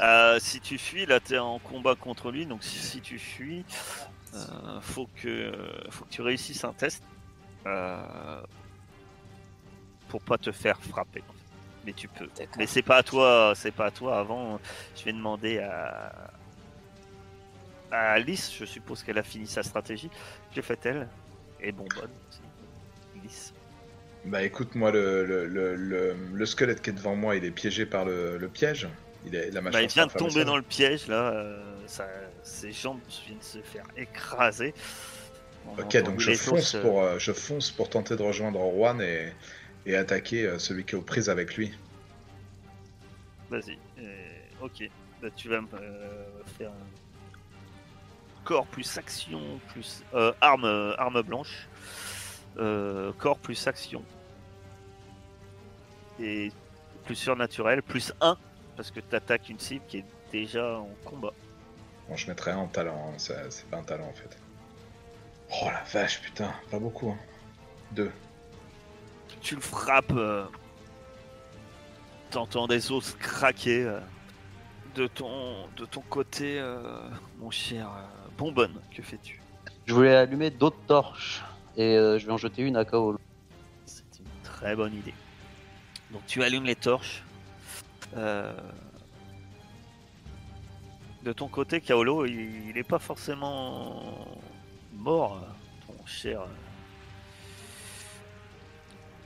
Euh, si tu fuis, là t'es en combat contre lui. Donc si, si tu fuis, euh, faut que faut que tu réussisses un test euh, pour pas te faire frapper. Mais tu peux. Mais c'est pas à toi, c'est pas à toi. Avant, je vais demander à à Alice. Je suppose qu'elle a fini sa stratégie. Que fait-elle? Et bon, bonne. Alice. Bah écoute, moi le le, le le le squelette qui est devant moi, il est piégé par le, le piège. Il est la machine. Bah, il vient de tomber ça. Dans le piège là. Euh, ça, ses jambes viennent se faire écraser. On ok, donc je fonce sources... pour euh, je fonce pour tenter de rejoindre Juan et Et attaquer celui qui est aux prises avec lui. Vas-y. Euh, ok. Bah, tu vas me euh, faire un... corps plus action plus euh, arme euh, arme blanche. Euh, corps plus action. Et plus surnaturel, plus un, parce que tu attaques une cible qui est déjà en combat. Bon, je mettrais un en talent, hein. C'est pas un talent en fait. Oh la vache, putain, pas beaucoup. Hein. Deux. Tu le frappes, euh... t'entends des os craquer euh... de, ton... de ton côté, euh... mon cher euh... Bonbonne, que fais-tu? Je voulais allumer d'autres torches et euh, je vais en jeter une à Kaol. C'est une très bonne idée. Donc tu allumes les torches. Euh... De ton côté, Kaolo, il n'est pas forcément mort, ton cher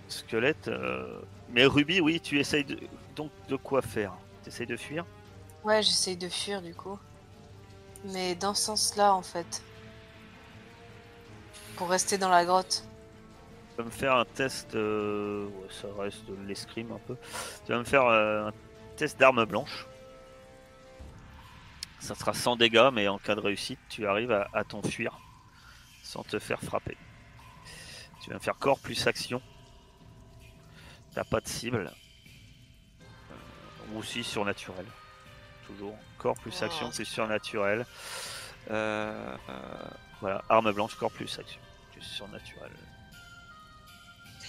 squelette. Euh... Mais Ruby, oui, tu essayes de... donc de quoi faire? Tu essayes de fuir? Ouais, j'essaye de fuir du coup. Mais dans ce sens-là, en fait. Pour rester dans la grotte. Tu vas me faire un test... Euh... Ouais, ça reste de l'escrime un peu. Tu vas me faire euh, un test d'arme blanche. Ça sera sans dégâts, mais en cas de réussite, tu arrives à, à t'enfuir sans te faire frapper. Tu vas me faire corps plus action. T'as pas de cible. Euh, ou si surnaturel. Toujours. Corps plus action plus surnaturel. Euh, euh, voilà, arme blanche, corps plus action plus surnaturel.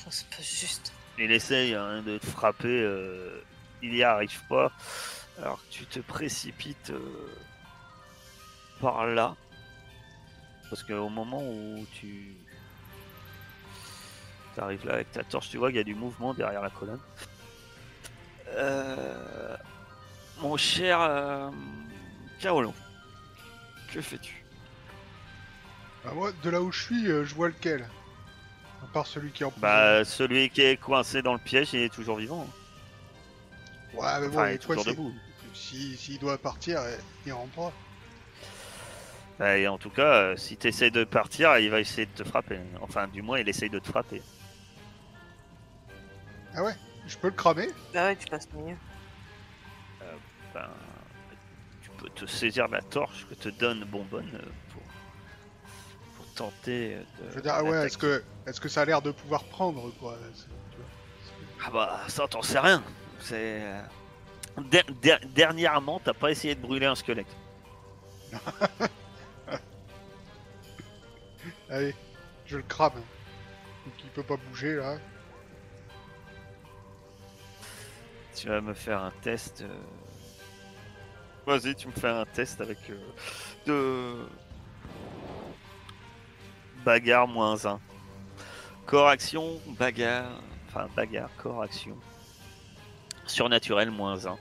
Oh, c'est pas juste. Il essaye hein, de te frapper, euh, il y arrive pas. Alors tu te précipites euh, par là. Parce qu'au moment où tu arrives là avec ta torche, tu vois qu'il y a du mouvement derrière la colonne. Euh... Mon cher euh... Carolon, que fais-tu? Bah moi, de là où je suis, euh, je vois lequel. À part celui qui est en prison. Bah celui qui est coincé dans le piège, il est toujours vivant. Hein. Ouais mais bon, enfin, il est toujours debout. S'il si, si doit partir, il rentre. Bah, et en tout cas, euh, si tu essaies de partir, il va essayer de te frapper. Enfin, du moins, il essaye de te frapper. Ah ouais? Je peux le cramer? Bah ouais, tu passes mieux. Euh, ben, tu peux te saisir la torche que te donne Bonbonne euh, pour, pour tenter de... Je veux dire, ah ouais, est-ce que, est-ce que ça a l'air de pouvoir prendre, quoi? Ah bah, ça, t'en sais rien. C'est... Der der dernièrement, t'as pas essayé de brûler un squelette. Allez, je le crame. Donc il peut pas bouger là. Tu vas me faire un test. Euh... Vas-y, tu me fais un test avec euh, de bagarre moins un. Corps action, bagarre. Enfin bagarre, corps action. Surnaturel moins un.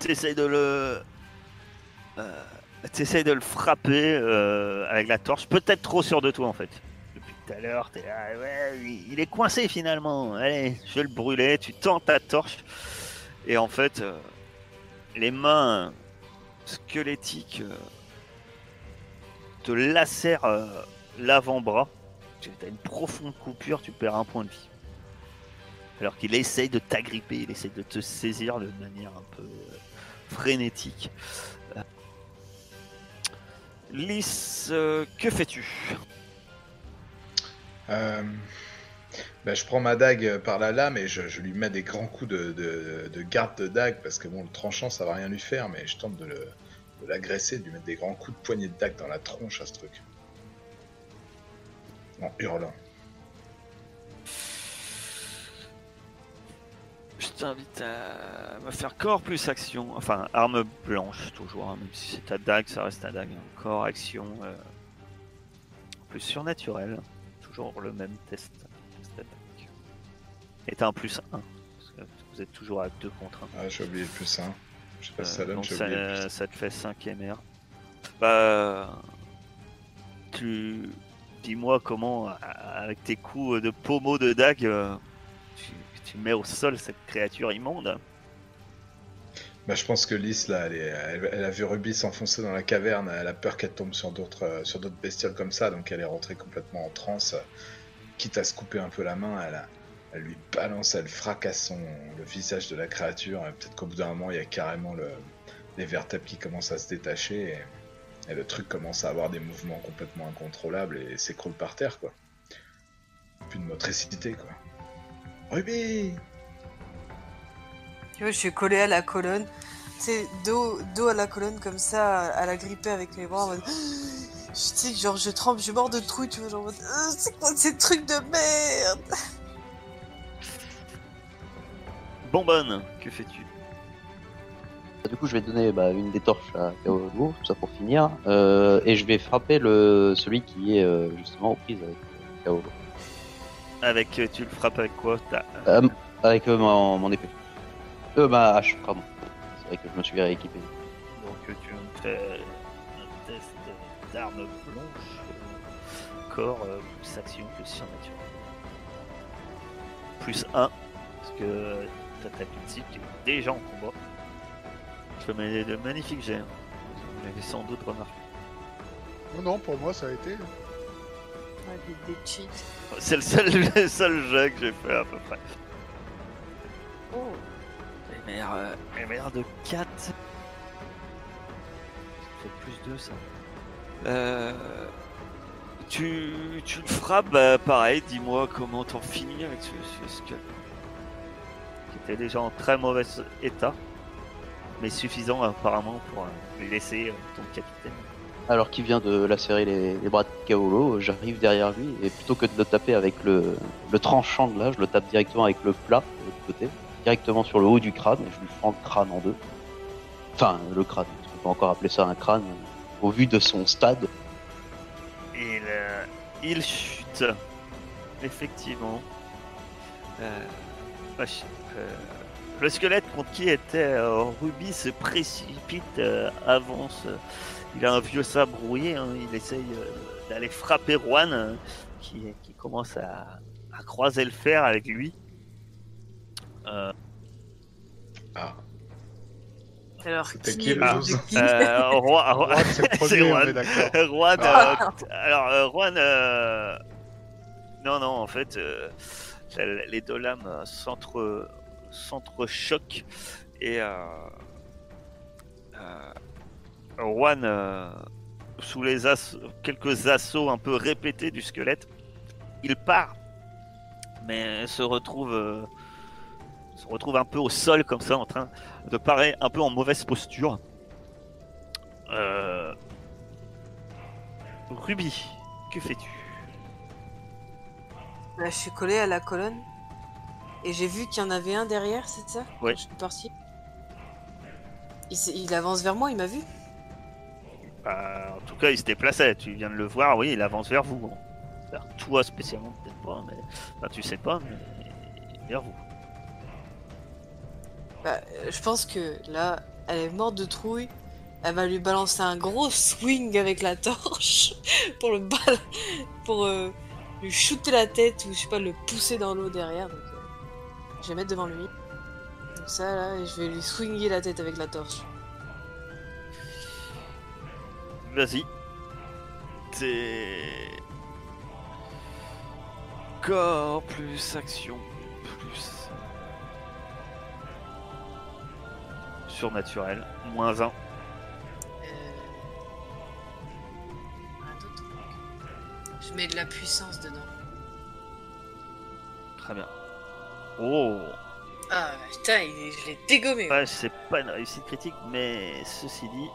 T'essayes de le. Euh... T'essayes de le frapper euh, avec la torche, peut-être trop sûr de toi en fait. Depuis tout à l'heure, t'es là, ouais, il est coincé finalement. Allez, je vais le brûler. Tu tentes ta torche et en fait, euh, les mains squelettiques euh, te lacèrent euh, l'avant-bras. Tu as une profonde coupure, tu perds un point de vie. Alors qu'il essaye de t'agripper, il essaye de te saisir de manière un peu euh, frénétique. Lys, euh, que fais-tu? euh, ben Je prends ma dague par la lame et je, je lui mets des grands coups de, de, de garde de dague parce que bon, le tranchant ça va rien lui faire, mais je tente de l'agresser, de lui mettre des grands coups de poignée de dague dans la tronche à ce truc. En hurlant. Je t'invite à me faire corps plus action, enfin arme blanche toujours, hein, même si c'est ta dague, ça reste ta dague. Hein. Corps, action, euh, plus surnaturel, toujours le même test. test Et t'as un plus un, parce que vous êtes toujours à deux contre un. Ah, j'ai oublié le plus un. Je sais pas si ça donne, j'ai oublié le plus un. Ça te fait cinq M R. Bah, tu dis-moi comment, avec tes coups de pommeau de dague, tu... Tu mets au sol cette créature immonde. Bah, je pense que Lys, là, elle, est, elle, elle a vu Ruby s'enfoncer dans la caverne. Elle a peur qu'elle tombe sur d'autres euh, sur d'autres bestioles comme ça. Donc, elle est rentrée complètement en transe. Euh, quitte à se couper un peu la main, elle, elle lui balance, elle fracasse son, le visage de la créature. Peut-être qu'au bout d'un moment, il y a carrément le, les vertèbres qui commencent à se détacher. Et, et le truc commence à avoir des mouvements complètement incontrôlables et, et s'écroule par terre, quoi. Plus de motricité, quoi. Ruby! Tu vois, je suis collée à la colonne. C'est dos, dos à la colonne comme ça, à la gripper avec mes bras en mode... Je sais, genre je trempe, je mords de trouille, tu vois, genre en mode... C'est quoi ces trucs de merde? Bonbonne, que fais-tu? Du coup, je vais donner bah, une des torches à Kaoru, tout ça pour finir, euh, et je vais frapper le celui qui est euh, justement aux prises avec Kaoru. Avec, tu le frappes avec quoi? euh, Avec euh, mon, mon épée. Euh, ma hache, pardon. C'est vrai que je me suis rééquipé. Donc tu me fais un test d'arme blanche, corps, euh, plus action, plus surnaturel. Plus un, parce que tu attaques une cible qui est déjà en combat. Je mets de magnifiques jets. Vous l'avez sans doute remarqué. Non, non, pour moi ça a été. Ouais, des, des cheats. C'est le seul, le seul jet que j'ai fait à peu près. Oh. Les meilleurs, euh, les meilleurs de quatre. Ça fait plus deux ça. Euh... Tu, tu le frappes, bah, pareil, dis-moi comment t'en finis avec ce, ce skull. Qui était déjà en très mauvais état. Mais suffisant apparemment pour euh, laisser euh, ton capitaine. Alors qu'il vient de lacérer les, les bras de Kaolo, j'arrive derrière lui et plutôt que de le taper avec le, le tranchant de là, je le tape directement avec le plat de l'autre côté, directement sur le haut du crâne, et je lui fends le crâne en deux. Enfin, le crâne, parce qu'on peut encore appeler ça un crâne, au vu de son stade. Il, euh, il chute, effectivement. Euh, bah, euh... Le squelette contre qui était euh, Ruby se précipite, euh, avance. Il a un vieux sabre rouillé, hein. Il essaye euh, d'aller frapper Juan, euh, qui, qui commence à, à croiser le fer avec lui. Euh... Ah. Alors, c'était qui le joueur? euh, Roi, Roi, c'est Juan. Juan, ah. euh, alors euh, Juan, euh... non non, en fait, euh, les deux lames euh, s'entre centre-choc et euh, euh, Juan euh, sous les ass quelques assauts un peu répétés du squelette, il part mais se retrouve euh, se retrouve un peu au sol comme ça en train de paraître un peu en mauvaise posture. euh... Ruby, que fais-tu? Là, je suis collé à la colonne. Et j'ai vu qu'il y en avait un derrière, c'est ça? Ouais. Je suis parti. Il, il avance vers moi, il m'a vu? Bah, en tout cas, il se déplaçait. Tu viens de le voir, oui, il avance vers vous. Vers toi spécialement, peut-être pas, mais... Enfin, tu sais pas, mais... Vers vous. Bah, je pense que là, elle est morte de trouille. Elle va lui balancer un gros swing avec la torche pour le bal... pour euh, lui shooter la tête ou, je sais pas, le pousser dans l'eau derrière, donc... Je vais mettre devant lui. Comme ça, là, et je vais lui swinguer la tête avec la torche. Vas-y. T'es... Corps plus action plus... Surnaturel. Moins un. Euh... Un autre truc. Je mets de la puissance dedans. Très bien. Oh! Ah putain, je l'ai dégommé! Ouais, c'est pas une réussite critique, mais ceci dit,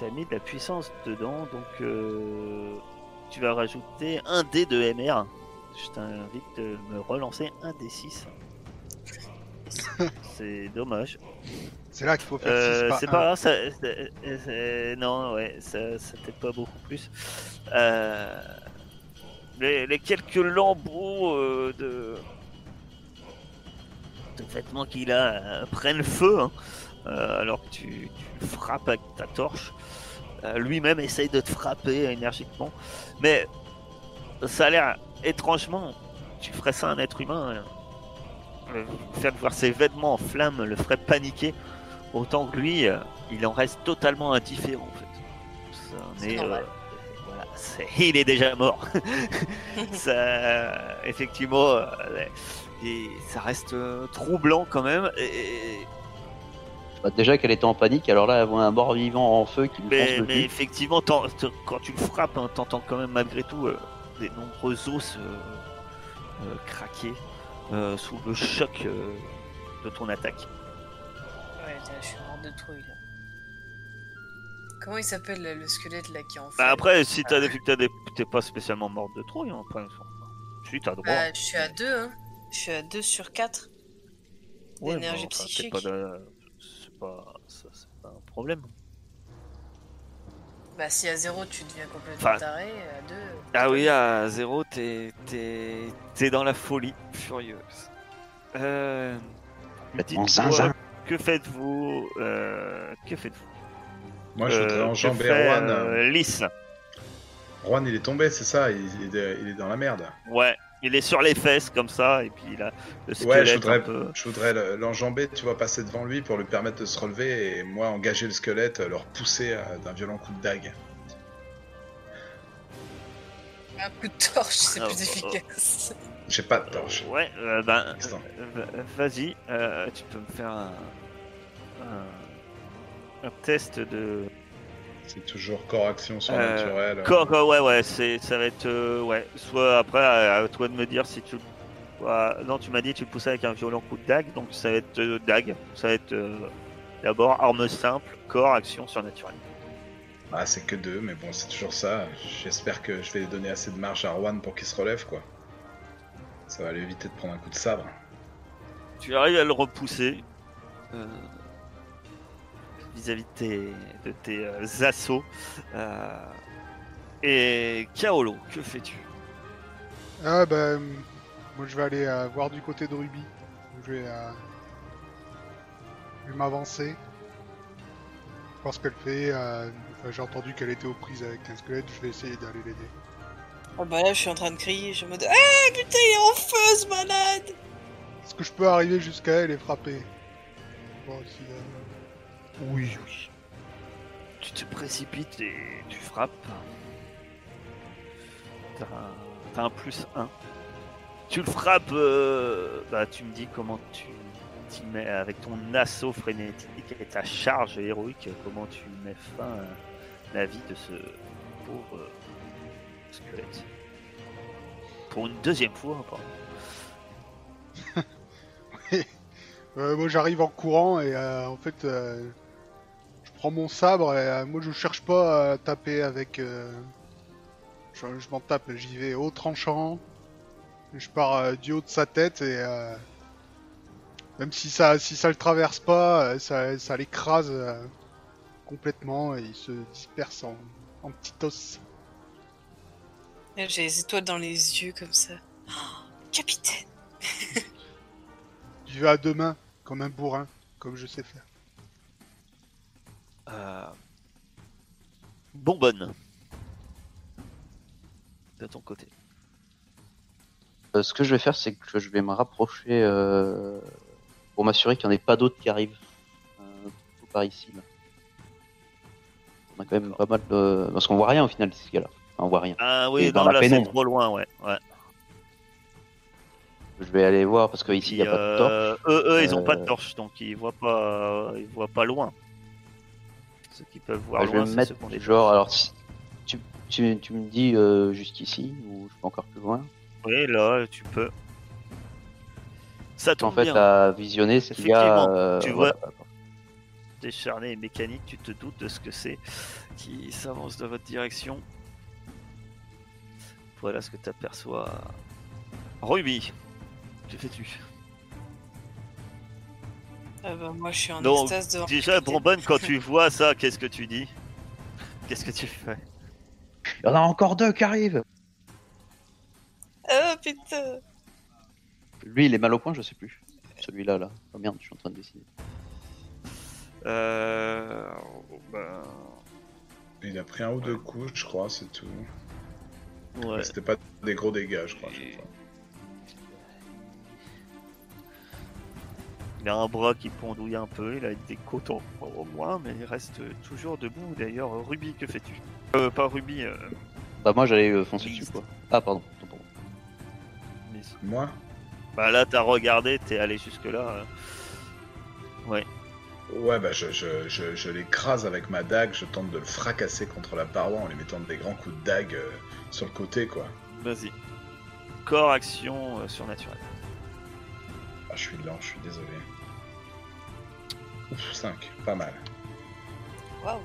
t'as mis de la puissance dedans, donc euh, tu vas rajouter un dé de M R. Je t'invite de me relancer un dé six. C'est dommage. C'est là qu'il faut faire euh, six. C'est pas grave, ça, ça, ça, non, ouais, ça, ça t'aide pas beaucoup plus. Euh, les, les quelques lambeaux euh, de. Les vêtements qu'il a euh, prennent feu, hein, euh, alors que tu, tu frappes avec ta torche. Euh, Lui-même essaye de te frapper énergiquement, mais ça a l'air étrangement. Tu ferais ça à un être humain, hein. Le fait de voir ses vêtements en flammes le ferait paniquer, autant que lui, euh, il en reste totalement indifférent en fait. Ça, on est, est euh, voilà, est, il est déjà mort. Ça, euh, effectivement. Euh, ouais. Et ça reste euh, troublant quand même. Et... Bah déjà qu'elle était en panique, alors là elle voit un mort vivant en feu qui lui fonce dessus. Mais effectivement, t en, t en, quand tu le frappes, hein, t'entends quand même malgré tout euh, des nombreux os euh, euh, craquer euh, sous le choc euh, de ton attaque. putain, je suis mort de trouille là. Comment il s'appelle le squelette là qui est en fait... Bah après, si t'as des... des... t'es pas spécialement mort de trouille, hein, enfin, si t'as droit. Bah, je suis à deux, hein. Je suis à deux sur quatre. Ouais, d'énergie bah, psychique. Enfin, de... C'est pas... pas un problème. Bah si à zéro tu deviens complètement enfin... taré, à deux... Ah oui, à zéro t'es... t'es dans la folie furieuse. Euh... Bon, zinzin. Que faites-vous euh... Que faites-vous? Moi je voudrais euh, enjamber Juan. Euh, Lys. Juan il est tombé, c'est ça, il, il, est, il est dans la merde. Ouais, il est sur les fesses comme ça, et puis il a le squelette. Ouais, je voudrais, peu... voudrais l'enjamber, tu vois, passer devant lui pour lui permettre de se relever, et moi engager le squelette, leur pousser d'un violent coup de dague. Un coup de torche, c'est oh, plus oh, efficace. J'ai pas de torche. Euh, ouais, euh, ben, euh, vas-y, euh, tu peux me faire un... un... un test de... C'est toujours corps action surnaturelle. Euh, corps, euh, ouais, ouais, ça va être... Euh, ouais, soit après, à, à toi de me dire si tu... Ah, non, tu m'as dit tu le poussais avec un violent coup de dague, donc ça va être euh, dague. Ça va être euh, d'abord arme simple, corps, action surnaturelle. Ah, c'est que deux, mais bon, c'est toujours ça. J'espère que je vais donner assez de marge à Juan pour qu'il se relève, quoi. Ça va lui éviter de prendre un coup de sabre. Tu arrives à le repousser. Euh... vis-à-vis -vis de tes euh, assauts. Euh... Et Kaolo, que fais-tu? Ah bah... Moi je vais aller euh, voir du côté de Ruby. Je vais, euh... vais m'avancer. Voir ce qu'elle fait. Euh... Enfin, j'ai entendu qu'elle était aux prises avec un squelette, je vais essayer d'aller l'aider. Oh bah là je suis en train de crier, je me dis... Ah putain il est en feu ce malade! Est-ce que je peux arriver jusqu'à elle et frapper? Bon, si, euh... Oui, oui. Tu te précipites et tu frappes. T'as un... un plus un. Tu le frappes... Euh... Bah, tu me dis comment tu t'y mets avec ton assaut frénétique et ta charge héroïque. Comment tu mets fin à la vie de ce pauvre euh... squelette. Pour une deuxième fois, pardon. Oui. Euh, moi j'arrive en courant et euh, en fait... Euh... Je prends mon sabre et euh, moi je cherche pas à taper avec euh... je, je m'en tape, j'y vais au tranchant, je pars euh, du haut de sa tête et euh... même si ça si ça le traverse pas, ça, ça l'écrase euh, complètement et il se disperse en, en petits os. J'ai les étoiles dans les yeux comme ça. Oh, capitaine. J'y vais à deux mains comme un bourrin, comme je sais faire. Euh... Bonbonne. De ton côté. Euh, ce que je vais faire, c'est que je vais me rapprocher euh, pour m'assurer qu'il n'y en ait pas d'autres qui arrivent. Euh, par ici. Là. On a quand même pas mal de... Parce qu'on voit rien au final, ces gars-là. Enfin, on voit rien. Ah oui, dans non, la pénombre. Trop loin, ouais. ouais. Je vais aller voir parce qu'ici, il n'y a euh... pas de torche. Eux, eux ils n'ont euh... pas de torche, donc ils ne voient, pas... voient pas loin. Ceux qui peuvent voir. Ah, loin, je vais me mettre ce genre, alors si tu, tu, tu me dis euh, jusqu'ici ou je peux encore plus loin. Oui, là tu peux. Ça tombe en fait bien. À visionner, c'est euh, tu vois. Voilà. Décharné et mécanique, tu te doutes de ce que c'est qui s'avance dans votre direction. Voilà ce que tu aperçois. Ruby, que fais-tu? Euh bah moi je suis en donc, extase de... Déjà Bonbonne, quand tu vois ça, qu'est-ce que tu dis? Qu'est-ce que tu fais? Il y en a encore deux qui arrivent. Oh putain. Lui il est mal au point, je sais plus. Celui-là là. Oh merde, je suis en train de décider. Euh... Bah... Il a pris un ou deux coups je crois, c'est tout. Ouais. C'était pas des gros dégâts je crois. Et... Il a un bras qui pendouille un peu, il a des cotons au moins, mais il reste toujours debout. D'ailleurs, Ruby, que fais-tu? Euh, pas Ruby. Euh... Bah, moi j'allais euh, foncer dessus quoi. Ah, pardon. Mais... Moi? Bah, là t'as regardé, t'es allé jusque-là. Euh... Ouais. Ouais, bah, je, je, je, je l'écrase avec ma dague, je tente de le fracasser contre la paroi en lui mettant des grands coups de dague euh, sur le côté quoi. Vas-y. Corps, action, euh, surnaturelle. Ah, je suis lent, je suis désolé. Ouf, cinq, pas mal. Waouh.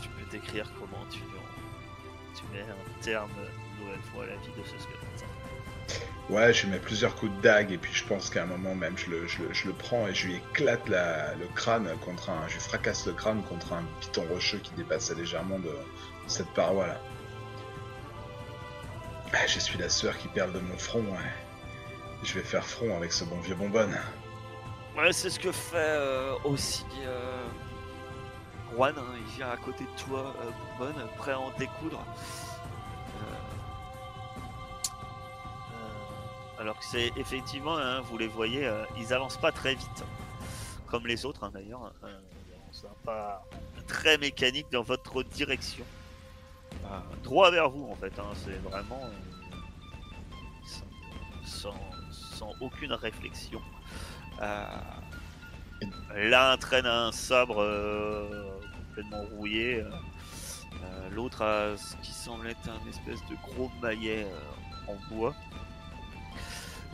Tu peux décrire comment tu, tu mets un terme une nouvelle fois à la vie de ce squelette. Ouais, je mets plusieurs coups de dague et puis je pense qu'à un moment même je le, je, je le prends et je lui éclate la, le crâne contre un... Je lui fracasse le crâne contre un piton rocheux qui dépassait légèrement de, de cette paroi là. Ah, j'essuie la sueur qui perle de mon front, ouais. Je vais faire front avec ce bon vieux bonbonne. Ouais, c'est ce que fait euh, aussi euh, Juan, hein, il vient à côté de toi, euh, bonbonne, prêt à en découdre. Alors que c'est effectivement, hein, vous les voyez, euh, ils avancent pas très vite, comme les autres hein, d'ailleurs, euh, ils avancent pas très mécanique dans votre direction, euh, droit vers vous en fait, hein, c'est vraiment euh, sans, sans, sans aucune réflexion. Euh, L'un traîne un sabre euh, complètement rouillé, euh, euh, l'autre a ce qui semble être un espèce de gros maillet euh, en bois.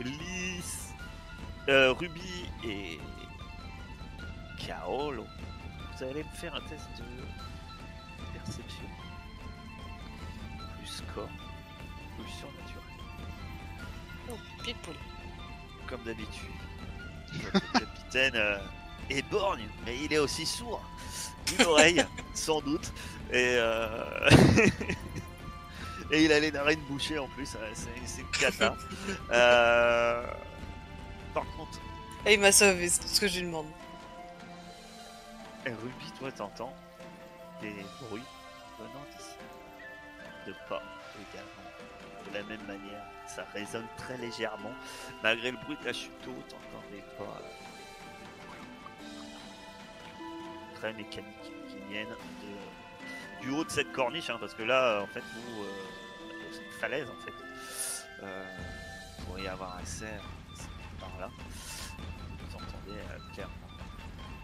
Lys, euh, Ruby et Kaolo, vous allez me faire un test de perception. Plus corps, plus surnaturel. Oh, people. Comme d'habitude. Le capitaine euh, est borgne, mais il est aussi sourd. Une oreille, sans doute. Et... Euh... Et il a les narines bouchées en plus, c'est une cata. euh... Par contre... Et il m'a sauvé, c'est tout ce que je lui demande. Et Ruby, toi t'entends des bruits venant d'ici. De pas également. De la même manière, ça résonne très légèrement. Malgré le bruit de la chute d'eau, t'entends des pas... très mécaniques qui viennent de... du haut de cette corniche, hein, parce que là, en fait, vous, euh, c'est une falaise, en fait. Euh, vous pourriez avoir accès à par là. Vous entendez euh, clairement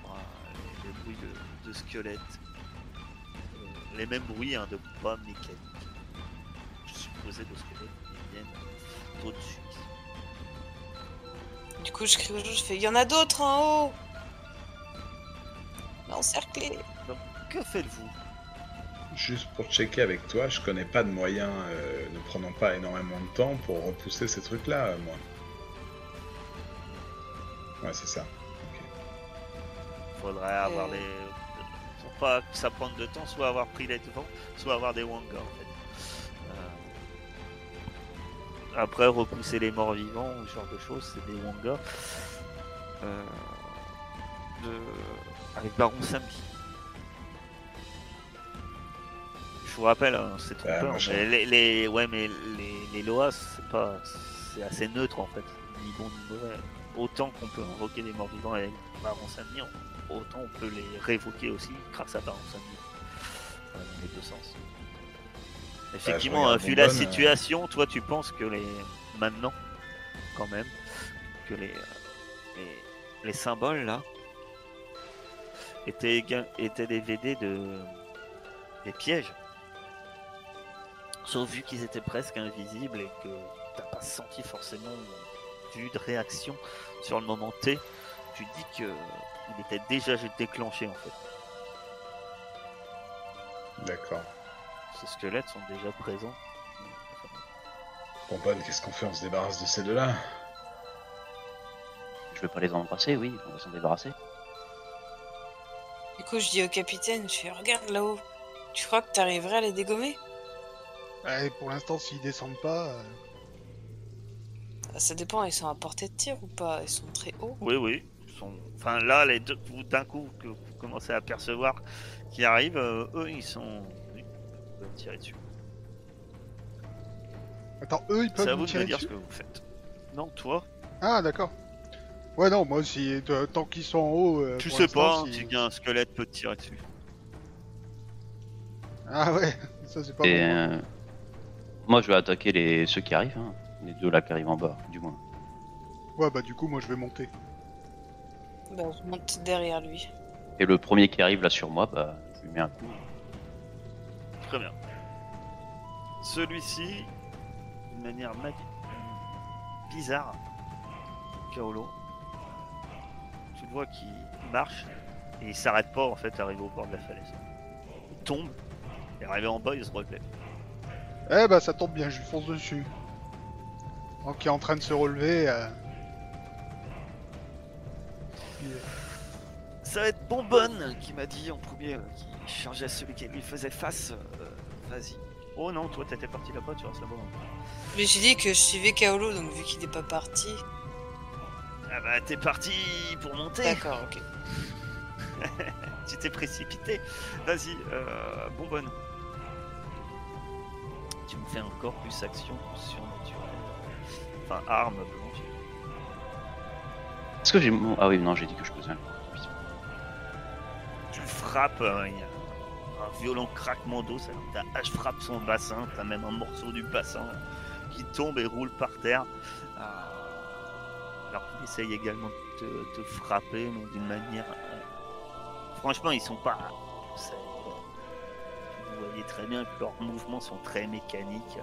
euh, les, les bruits de, de squelettes, euh, les mêmes bruits hein, de pas mécaniques, je supposais de squelettes qui viennent d'au-dessus. Du coup, je crie au jeu, je fais, il y en a d'autres en haut. On est encerclé. Donc, que faites-vous? Juste pour checker avec toi, je connais pas de moyen, euh, ne prenons pas énormément de temps pour repousser ces trucs-là, euh, moi. Ouais, c'est ça. Okay. Faudrait avoir des... Pour pas que ça prenne de temps, soit avoir pris les devants, soit avoir des Wanga, en fait. Euh... Après, repousser les morts vivants, ou ce genre de choses, c'est des Wanga. Euh... De... Avec Baron Samedi. Je vous rappelle, hein, c'est trop peur, mais les, les, ouais, mais les, les Loas, c'est pas, c'est assez neutre en fait, ni bon ni mauvais. Autant qu'on peut invoquer des morts vivants avec Baron Samedi, autant on peut les révoquer aussi grâce à Baron Samedi. Enfin, dans les deux sens. Effectivement, bah, vu la bonne, situation, euh... toi tu penses que les, maintenant, quand même, que les, les, les symboles là, étaient, étaient des V D de, des pièges. Sauf vu qu'ils étaient presque invisibles et que t'as pas senti forcément due de réaction sur le moment T, tu dis que il était déjà déclenché en fait. D'accord. Ces squelettes sont déjà présents. Bon bon, qu'est-ce qu'on fait? On se débarrasse de ces deux-là? Je veux pas les embrasser, oui, on va s'en débarrasser. Du coup, je dis au capitaine, je fais, regarde là-haut, tu crois que t'arriverais à les dégommer? Ouais, pour l'instant, s'ils descendent pas... Euh... Ça dépend, ils sont à portée de tir ou pas? Ils sont très hauts. Oui, oui. Ils sont... Enfin, là, les deux, d'un coup, que vous commencez à percevoir qu'ils arrivent, euh, eux, ils sont... Ils peuvent tirer dessus. Attends, eux, ils peuvent tirer dessus? C'est à vous de me dire ce que vous faites. Non, toi. Ah, d'accord. Ouais, non, moi aussi, tant qu'ils sont en haut... Euh, tu sais pas, si hein, qu'un squelette peut tirer dessus. Ah ouais, ça c'est pas bon. Euh... Moi je vais attaquer les ceux qui arrivent, hein. Les deux là qui arrivent en bas, du moins. Ouais bah du coup moi je vais monter. Bah je monte derrière lui. Et le premier qui arrive là sur moi, bah je lui mets un coup. Très bien. Celui-ci, d'une manière mag... bizarre, Kaolo, tu vois qui marche et il s'arrête pas en fait, arrivé au bord de la falaise. Il tombe, et arrivé en bas, il se relève. Eh bah ça tombe bien, je lui fonce dessus. Donc il est en train de se relever. Euh... Ça va être Bonbonne qui m'a dit en premier, euh, qui chargeait celui qui lui faisait face. Euh, Vas-y. Oh non, toi t'étais parti là-bas, tu restes là-bas. Mais j'ai dit que je suivais Kaolo, donc vu qu'il n'est pas parti. Ah bah t'es parti pour monter. D'accord, ok. Tu t'es précipité. Vas-y, euh, Bonbonne. Tu me fais encore plus action surnaturelle. Enfin, arme, bon Dieu. Est-ce que j'ai mon... Ah oui, non, j'ai dit que je posais un coup. Tu frappes, hein, il y a un violent craquement d'os, ta hache frappe son bassin, t'as même un morceau du bassin qui tombe et roule par terre. Alors il essaye également de te, te frapper, mais d'une manière... Franchement, ils sont pas... Vous voyez très bien que leurs mouvements sont très mécaniques.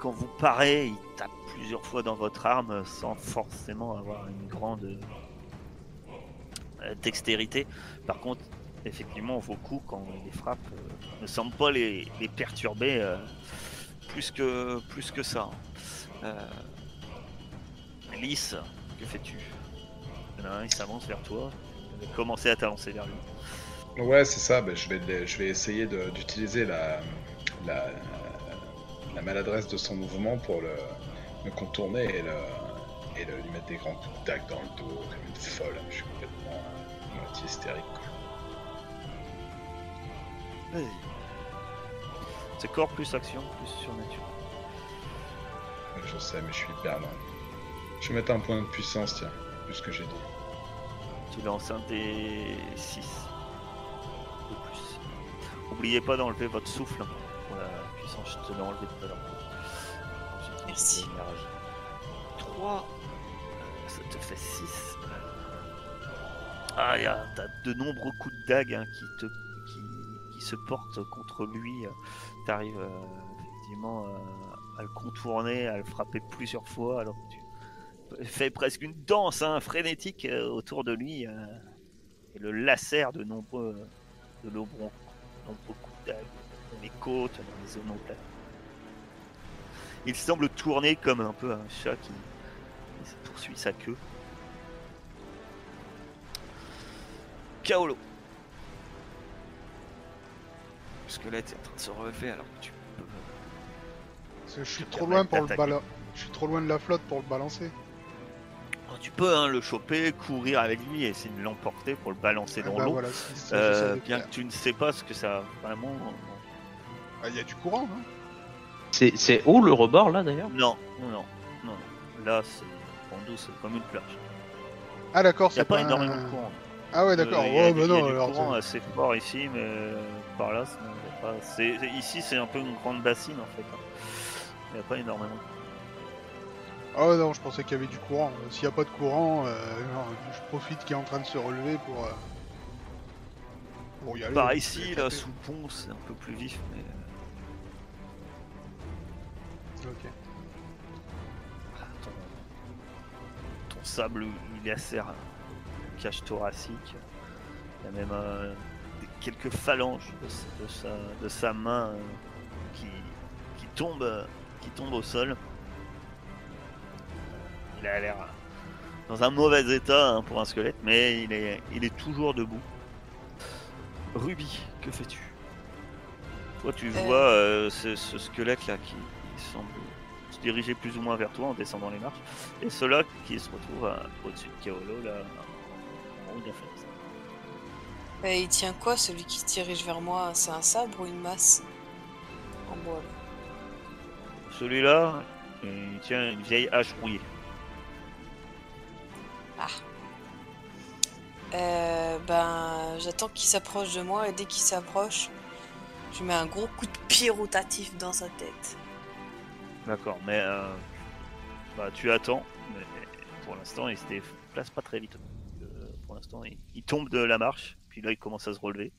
Quand vous parez, ils tapent plusieurs fois dans votre arme sans forcément avoir une grande dextérité. Par contre, effectivement, vos coups, quand on les frappe, euh, ne semblent pas les, les perturber euh, plus, que, plus que ça. Euh... Lys, que fais-tu? Il s'avance vers toi, il va commencer à t'avancer vers lui. Ouais, c'est ça, bah, je, vais, je vais essayer d'utiliser la, la, la maladresse de son mouvement pour le, le contourner et, le, et le, lui mettre des grands coups de dague dans le dos, comme une folle. Je suis complètement moitié hystérique. C'est corps plus action plus surnature. Je sais, mais je suis hyper mal. Je vais mettre un point de puissance, tiens, plus que j'ai dit. Tu lances un D six ou plus. N'oubliez pas d'enlever votre souffle. Pour la puissance, je te l'ai enlevé tout à l'heure. Merci. trois, ça te fait six. Ah, y a, t'as de nombreux coups de dague hein, qui te se porte contre lui, tu arrives euh, effectivement euh, à le contourner, à le frapper plusieurs fois, alors que tu fais presque une danse hein, frénétique euh, autour de lui, euh, et le lacère de nombreux, de nombreux, nombreux coups d'aigle dans les côtes, dans les omoplates. Il semble tourner comme un peu un chat qui, qui poursuit sa queue. Kaolo. Parce que là, t'es en train de se relever alors que tu peux. Parce que je suis trop loin pour le bal... Je suis trop loin de la flotte pour le balancer. Quand tu peux hein, le choper, courir avec lui et essayer de l'emporter pour le balancer ah dans bah l'eau. Voilà, euh, bien que tu ne sais pas ce que ça vraiment. Ah, il y a du courant, hein. C'est haut le rebord là d'ailleurs? Non, non, non. Là, c'est en doux, c'est comme une plage. Ah d'accord, c'est pas, pas un... énormément de courant. Ah ouais d'accord. Euh, oh, bah il y a non, du alors, courant assez fort ici, mais par là, c'est... C'est, ici c'est un peu une grande bassine en fait. Il n'y a pas énormément. Ah oh non, je pensais qu'il y avait du courant. S'il n'y a pas de courant, euh, non, je profite qu'il est en train de se relever pour, euh, pour y aller. Par ici, là, sous le pont, c'est un peu plus vif. Mais... Ok. Ah, ton... ton sable glacère cache thoracique. Il y a même un... Euh... quelques phalanges de, de, sa, de sa main euh, qui, qui, tombe, euh, qui tombe au sol. Il a l'air dans un mauvais état hein, pour un squelette, mais il est, il est toujours debout. Ruby, que fais-tu? Toi tu euh... vois euh, ce, ce squelette là qui, qui semble se diriger plus ou moins vers toi en descendant les marches, et ceux-là qui se retrouvent au-dessus de Kaolo là, en haut de la falaise. Et il tient quoi celui qui se dirige vers moi? C'est un sabre ou une masse en bois? Celui-là, il tient une vieille hache rouillée. Ah. Euh, ben, j'attends qu'il s'approche de moi et dès qu'il s'approche, je mets un gros coup de pied rotatif dans sa tête. D'accord, mais euh, bah, tu attends. Mais pour l'instant, il se déplace pas très vite. Euh, pour l'instant, il, il tombe de la marche. Puis là, il commence à se relever.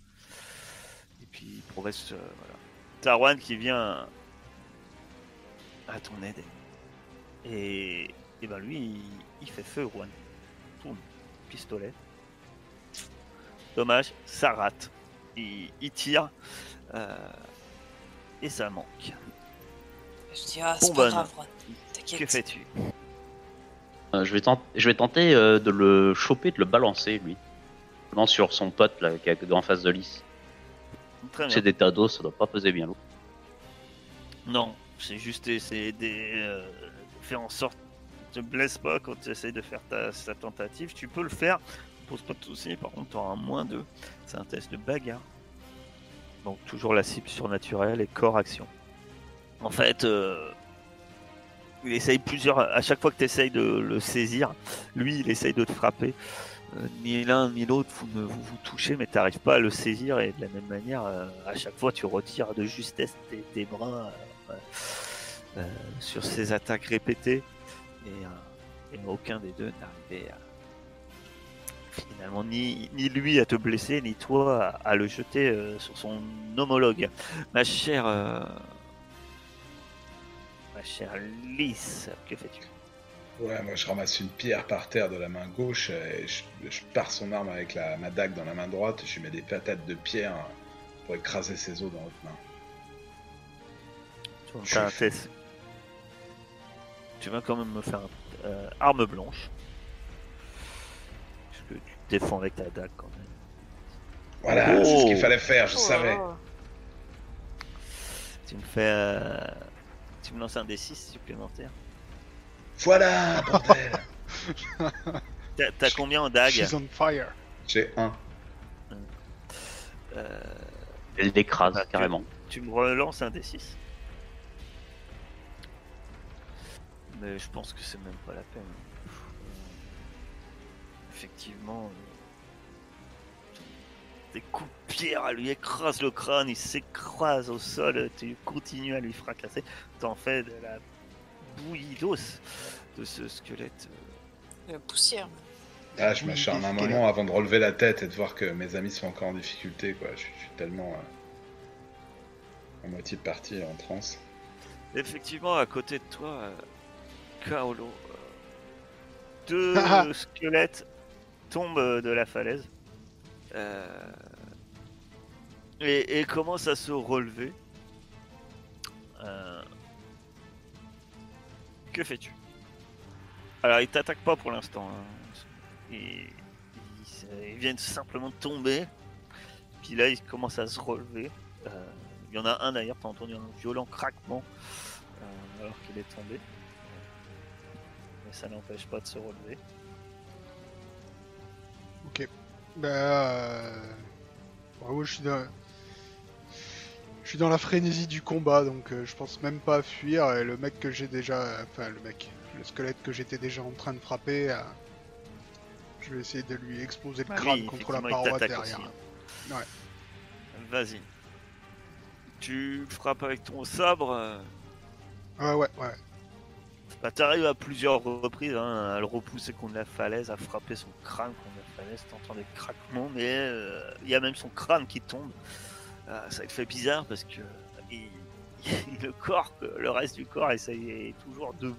Et puis, il progresse. Euh, voilà. Tarwan qui vient à ton aide. Et, et ben lui, il, il fait feu, Rouen. Tourne, pistolet. Dommage, ça rate. Il, il tire. Euh, et ça manque. Je dis, ah, c'est pas grave, t'inquiète. Que fais-tu? euh, je, je vais tenter euh, de le choper, de le balancer, lui. Non, sur son pote, là, qui est en face de Lys. C'est des tas d'eau, ça doit pas peser bien l'eau. Non, c'est juste essayer de euh, faire en sorte que tu ne te blesses pas quand tu essayes de faire ta, ta tentative. Tu peux le faire, pose pas de soucis, par contre tu auras un moins deux. C'est un test de bagarre. Donc toujours la cible surnaturelle et corps action. En fait, euh, il essaye plusieurs. À chaque fois que tu essayes de le saisir, lui il essaye de te frapper. Euh, ni l'un ni l'autre vous ne vous, vous touchez, mais tu n'arrives pas à le saisir, et de la même manière, euh, à chaque fois tu retires de justesse tes, tes bras euh, euh, sur ces attaques répétées, et, euh, et aucun des deux n'arrivait finalement ni, ni lui à te blesser, ni toi à, à le jeter euh, sur son homologue. Ma chère, euh, ma chère Lys, que fais-tu ? Ouais, moi je ramasse une pierre par terre de la main gauche et je, je pars son arme avec la, ma dague dans la main droite et je lui mets des patates de pierre pour écraser ses os dans l'autre main. Tu veux, un test. Tu vas quand même me faire un, euh, arme blanche. Parce que tu te défends avec ta dague quand même. Voilà, oh, c'est ce qu'il fallait faire, je oh, savais. Oh. Tu me fais. Euh, tu me lances un D six supplémentaire. Voilà, bordel. T'as combien en dague? She's on fire. J'ai un. Euh... Elle l'écrase, bah, carrément. Tu, tu me relances un D six. Mais je pense que c'est même pas la peine. Effectivement... Des coups de pierre, elle lui écrase le crâne, il s'écrase au sol, tu continues à lui fracasser. T'en fais de la... bouillie d'os de ce squelette. La poussière. Ah, je m'acharne un moment avant de relever la tête et de voir que mes amis sont encore en difficulté, quoi. Je suis tellement euh, à moitié parti en transe. Effectivement, à côté de toi, euh, Kaolo, euh, deux squelettes tombent de la falaise euh, et, et commencent à se relever. Euh, Que fais-tu? Alors ils t'attaquent pas pour l'instant. Hein. Ils, ils, ils viennent simplement de tomber. Puis là ils commencent à se relever. Il euh, y en a un d'ailleurs, t'as entendu un violent craquement euh, alors qu'il est tombé. Mais ça n'empêche pas de se relever. Ok. Bah euh... bravo, je suis dans... Je suis dans la frénésie du combat, donc euh, je pense même pas à fuir, et le mec que j'ai déjà... Euh, enfin, le mec, le squelette que j'étais déjà en train de frapper, euh, je vais essayer de lui exploser le crâne oui, contre la paroi derrière. Aussi, hein. Ouais. Vas-y. Tu frappes avec ton sabre euh... Ouais, ouais, ouais. Bah, t'arrives à plusieurs reprises, hein, à le repousser contre la falaise, à frapper son crâne contre la falaise, t'entends des craquements, mais il euh, y a même son crâne qui tombe. Ah, ça te fait bizarre parce que il, il, le corps, le reste du corps essaye toujours de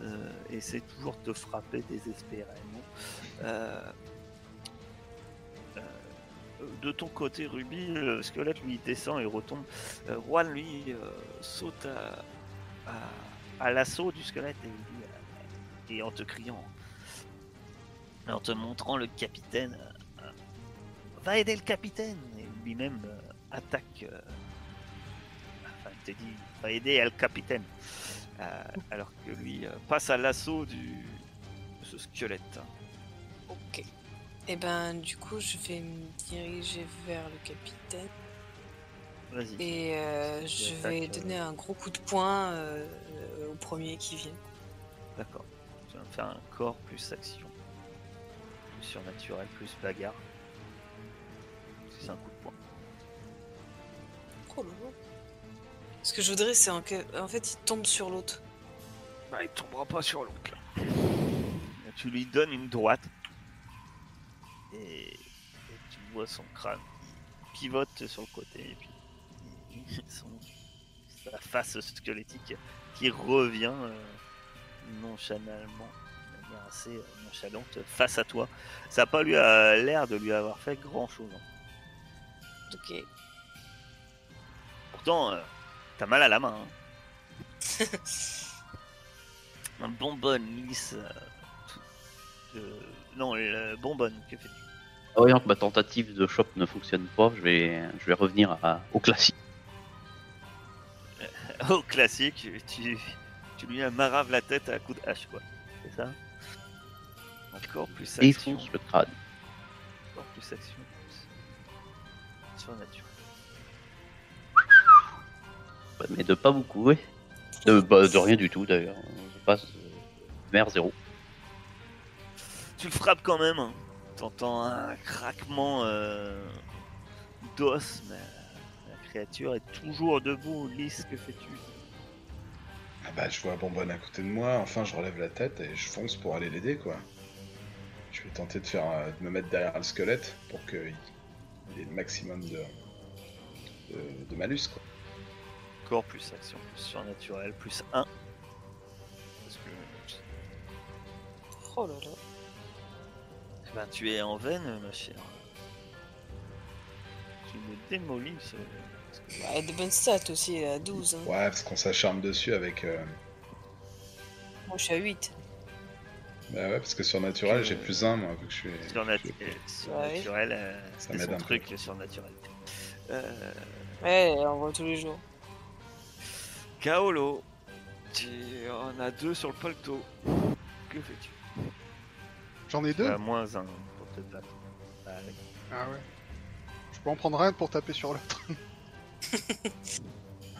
euh, essaie toujours de te frapper désespérément. Euh, euh, de ton côté, Ruby, le squelette lui descend et retombe. Euh, Juan lui euh, saute à, à, à l'assaut du squelette et, lui, euh, et en te criant, en te montrant le capitaine, euh, va aider le capitaine. Et lui-même euh, attaque, euh... enfin il te dit va aider le capitaine, euh, alors que lui euh, passe à l'assaut du de ce squelette. Ok, et ben du coup je vais me diriger vers le capitaine. Vas-y. Et euh, je vais donner euh... un gros coup de poing euh, euh, au premier qui vient. D'accord, tu vas me faire un corps plus action, plus surnaturel, plus bagarre. C'est un coup de poing. Oh là là. Ce que je voudrais, c'est en... en fait, il tombe sur l'autre. Bah, il tombera pas sur l'autre. Tu lui donnes une droite. Et... et tu vois son crâne pivote sur le côté. Et puis, son... sa face squelettique qui revient euh, nonchanalement. manière assez nonchalante face à toi. Ça n'a pas lui a l'air de lui avoir fait grand chose. Hein. Ok. Pourtant, euh, t'as mal à la main. Hein. Un bonbonne, lisse. Euh, tout, euh, non, le bonbonne, que fais-tu? Ah voyant que ma tentative de shop ne fonctionne pas, je vais, je vais revenir à, au classique. Au classique, tu, tu lui marave la tête à coups de hache, quoi. C'est ça? Encore plus action. Défonce le crâne. Encore plus action. Plus... Sur nature. Ouais, mais de pas beaucoup, oui. De, bah, de rien du tout, d'ailleurs. Je passe vers zéro. Tu le frappes quand même. Hein. T'entends un craquement euh, d'os, mais... créature est toujours debout. Lise, que fais-tu? Ah bah je vois un bonbonne à côté de moi, enfin je relève la tête et je fonce pour aller l'aider quoi. Je vais tenter de faire euh, de me mettre derrière le squelette pour qu'il il ait le maximum de, de, de malus quoi. Corps plus action plus surnaturel plus un. Parce que... Oh là là. Eh ben tu es en veine ma chère. Tu me démolis ce... Bah, de bonnes stats aussi, à douze. Hein. Ouais, parce qu'on s'acharne dessus avec. Euh... Moi je suis à huit. Bah ouais, parce que surnaturel, j'ai plus un, moi, vu que je suis. Surnat... Je suis... Surnaturel, ouais. euh, c'est son un truc, peu. Le surnaturel. Euh... Ouais, on voit tous les jours. Kaolo, tu en as deux sur le palto. Que fais-tu? J'en ai tu deux as moins un pour te battre. Ah, avec... ah ouais. Je peux en prendre un pour taper sur l'autre.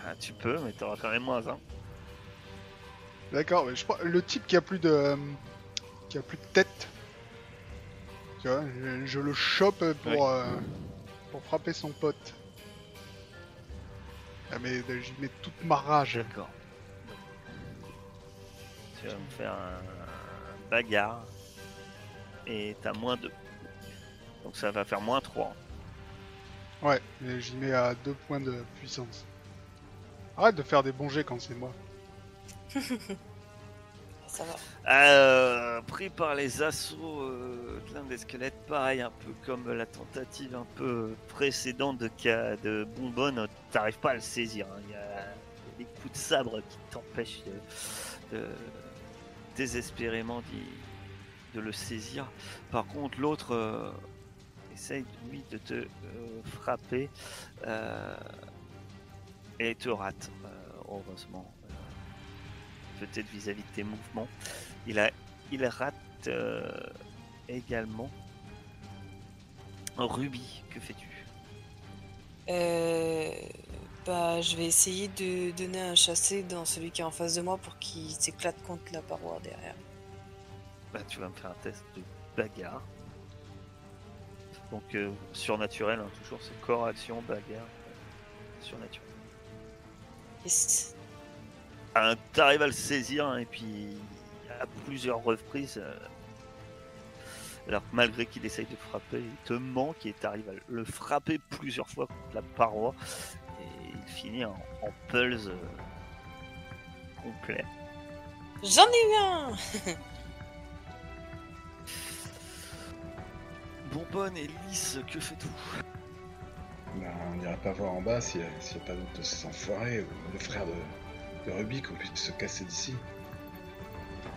Ah, tu peux, mais t'auras quand même moins un. Hein. D'accord, mais je crois le type qui a plus de euh, qui a plus de tête, tu vois, je, je le chope pour oui. euh, pour frapper son pote. Ah mais j'y mets toute ma rage. D'accord. Tu vas me faire un, un bagarre et t'as moins deux, donc ça va faire moins trois. Ouais, mais j'y mets à deux points de puissance. Arrête de faire des bons jets quand c'est moi. Ça va. Euh, pris par les assauts euh, de l'un des squelettes, pareil, un peu comme la tentative un peu précédente de, cas de bonbonne, t'arrives pas à le saisir. Il hein. y, y a des coups de sabre qui t'empêchent de, de, désespérément de le saisir. Par contre, l'autre... Euh, essaye lui de te euh, frapper euh, et te rate, euh, heureusement, euh, peut-être vis-à-vis de tes mouvements. Il, a, il rate euh, également. Ruby, que fais-tu? euh, bah, je vais essayer de donner un chassé dans celui qui est en face de moi pour qu'il s'éclate contre la paroi derrière. Bah, tu vas me faire un test de bagarre. Donc euh, surnaturel, hein, toujours c'est corps, action, bagarre, euh, surnaturel. Yes. Ah, t'arrives à le saisir hein, et puis à plusieurs reprises, euh, alors malgré qu'il essaye de frapper, il te manque et t'arrives à le frapper plusieurs fois contre la paroi et il finit en, en pulse euh, complet. J'en ai eu un. Bonbonne et lisse, que fait-on? Ben, on n'ira pas voir en bas s'il n'y a, si a pas d'autres de ces enfoirés ou le frère de, de Ruby qu'on puisse se casser d'ici.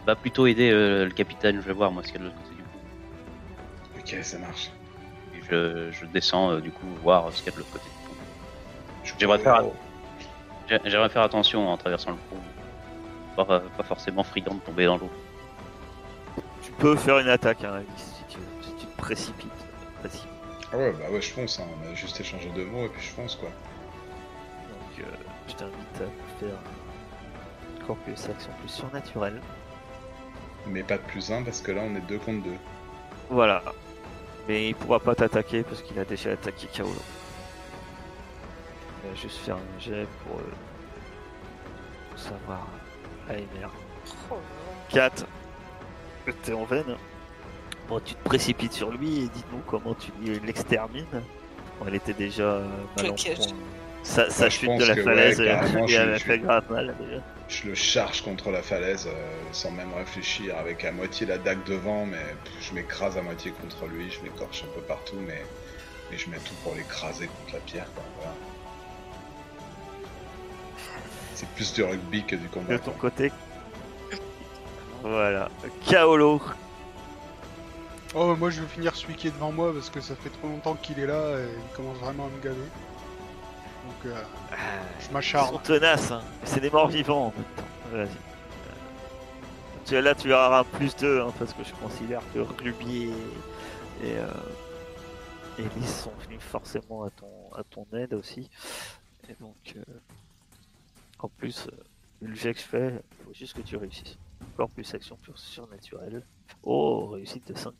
Va bah, plutôt aider euh, le capitaine, je vais voir moi ce qu'il y a de l'autre côté du coup. Ok, ça marche. Et je, je descends euh, du coup voir ce qu'il y a de l'autre côté du pont. J'aimerais faire, à... faire attention en traversant le pont. Pas, pas forcément friand de tomber dans l'eau. Tu peux faire une attaque, hein, Lisse. Précipite. Précipite. Ah ouais, bah ouais, je fonce, hein. On a juste échangé deux mots et puis je fonce quoi. Donc, euh, je t'invite à faire encore plus action plus surnaturelle. Mais pas de plus un parce que là on est deux contre deux. Voilà. Mais il pourra pas t'attaquer parce qu'il a déjà attaqué Kaolo. Il va juste faire un jet pour, euh, pour savoir. Allez, merde. quatre. T'es en veine. Bon, tu te précipites sur lui et dites-nous comment tu l'extermines. Bon, elle était déjà mal en point Sa, sa enfin, chute de la que, falaise, ouais, elle avait je, fait je, grave mal. Déjà. Je le charge contre la falaise euh, sans même réfléchir, avec à moitié la dague devant, mais pff, je m'écrase à moitié contre lui, je m'écorche un peu partout, mais, mais je mets tout pour l'écraser contre la pierre. Voilà. C'est plus du rugby que du combat. De ton côté. Voilà. Kaolo. Oh, bah moi je veux finir celui qui est devant moi parce que ça fait trop longtemps qu'il est là et il commence vraiment à me gaver. Donc euh, ah, je m'acharne. Ils sont tenaces, hein. C'est des morts vivants en fait. Vas-y. Là tu auras plus deux hein, parce que je considère que Ruby et, et, euh, et Lys sont venus forcément à ton, à ton aide aussi. Et donc euh, en plus, euh, le jet que je fais, il faut juste que tu réussisses. Encore plus action pure surnaturelle. Oh, réussite de cinq.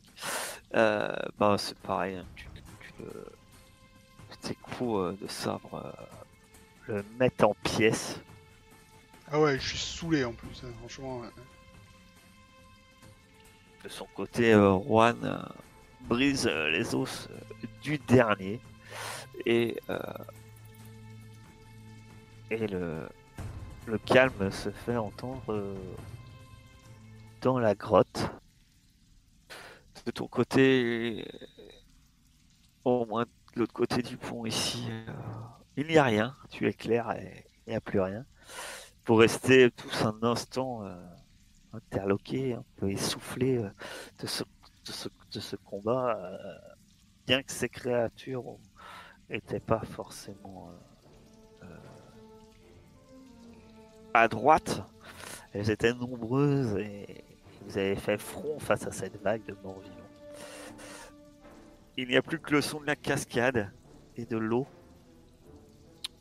Euh, bah c'est pareil, hein. tu, tu, tu, euh, tes coups euh, de sabre euh, le mettent en pièces. Ah ouais, je suis saoulé en plus, hein, franchement. Ouais. De son côté, euh, Juan euh, brise euh, les os euh, du dernier. Et, euh, et le, le calme se fait entendre... Euh, dans la grotte. De ton côté, au moins de l'autre côté du pont ici, euh, il n'y a rien, tu éclaires et il n'y a plus rien. Pour rester tous un instant euh, interloqués, un peu essoufflés euh, de, ce, de, ce, de ce combat, euh, bien que ces créatures n'étaient pas forcément euh, euh, à droite, elles étaient nombreuses et vous avez fait front face à cette vague de morts vivants. Il n'y a plus que le son de la cascade et de l'eau.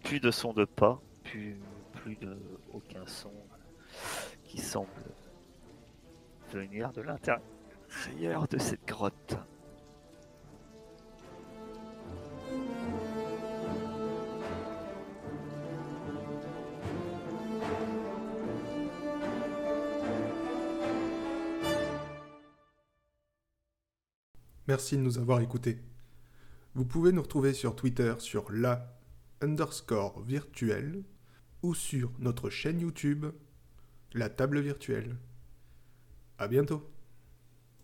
Plus de son de pas, plus, plus de aucun son qui semble venir de l'intérieur de cette grotte. Merci de nous avoir écoutés. Vous pouvez nous retrouver sur Twitter sur la underscore virtuelle ou sur notre chaîne YouTube, La Table Virtuelle. À bientôt.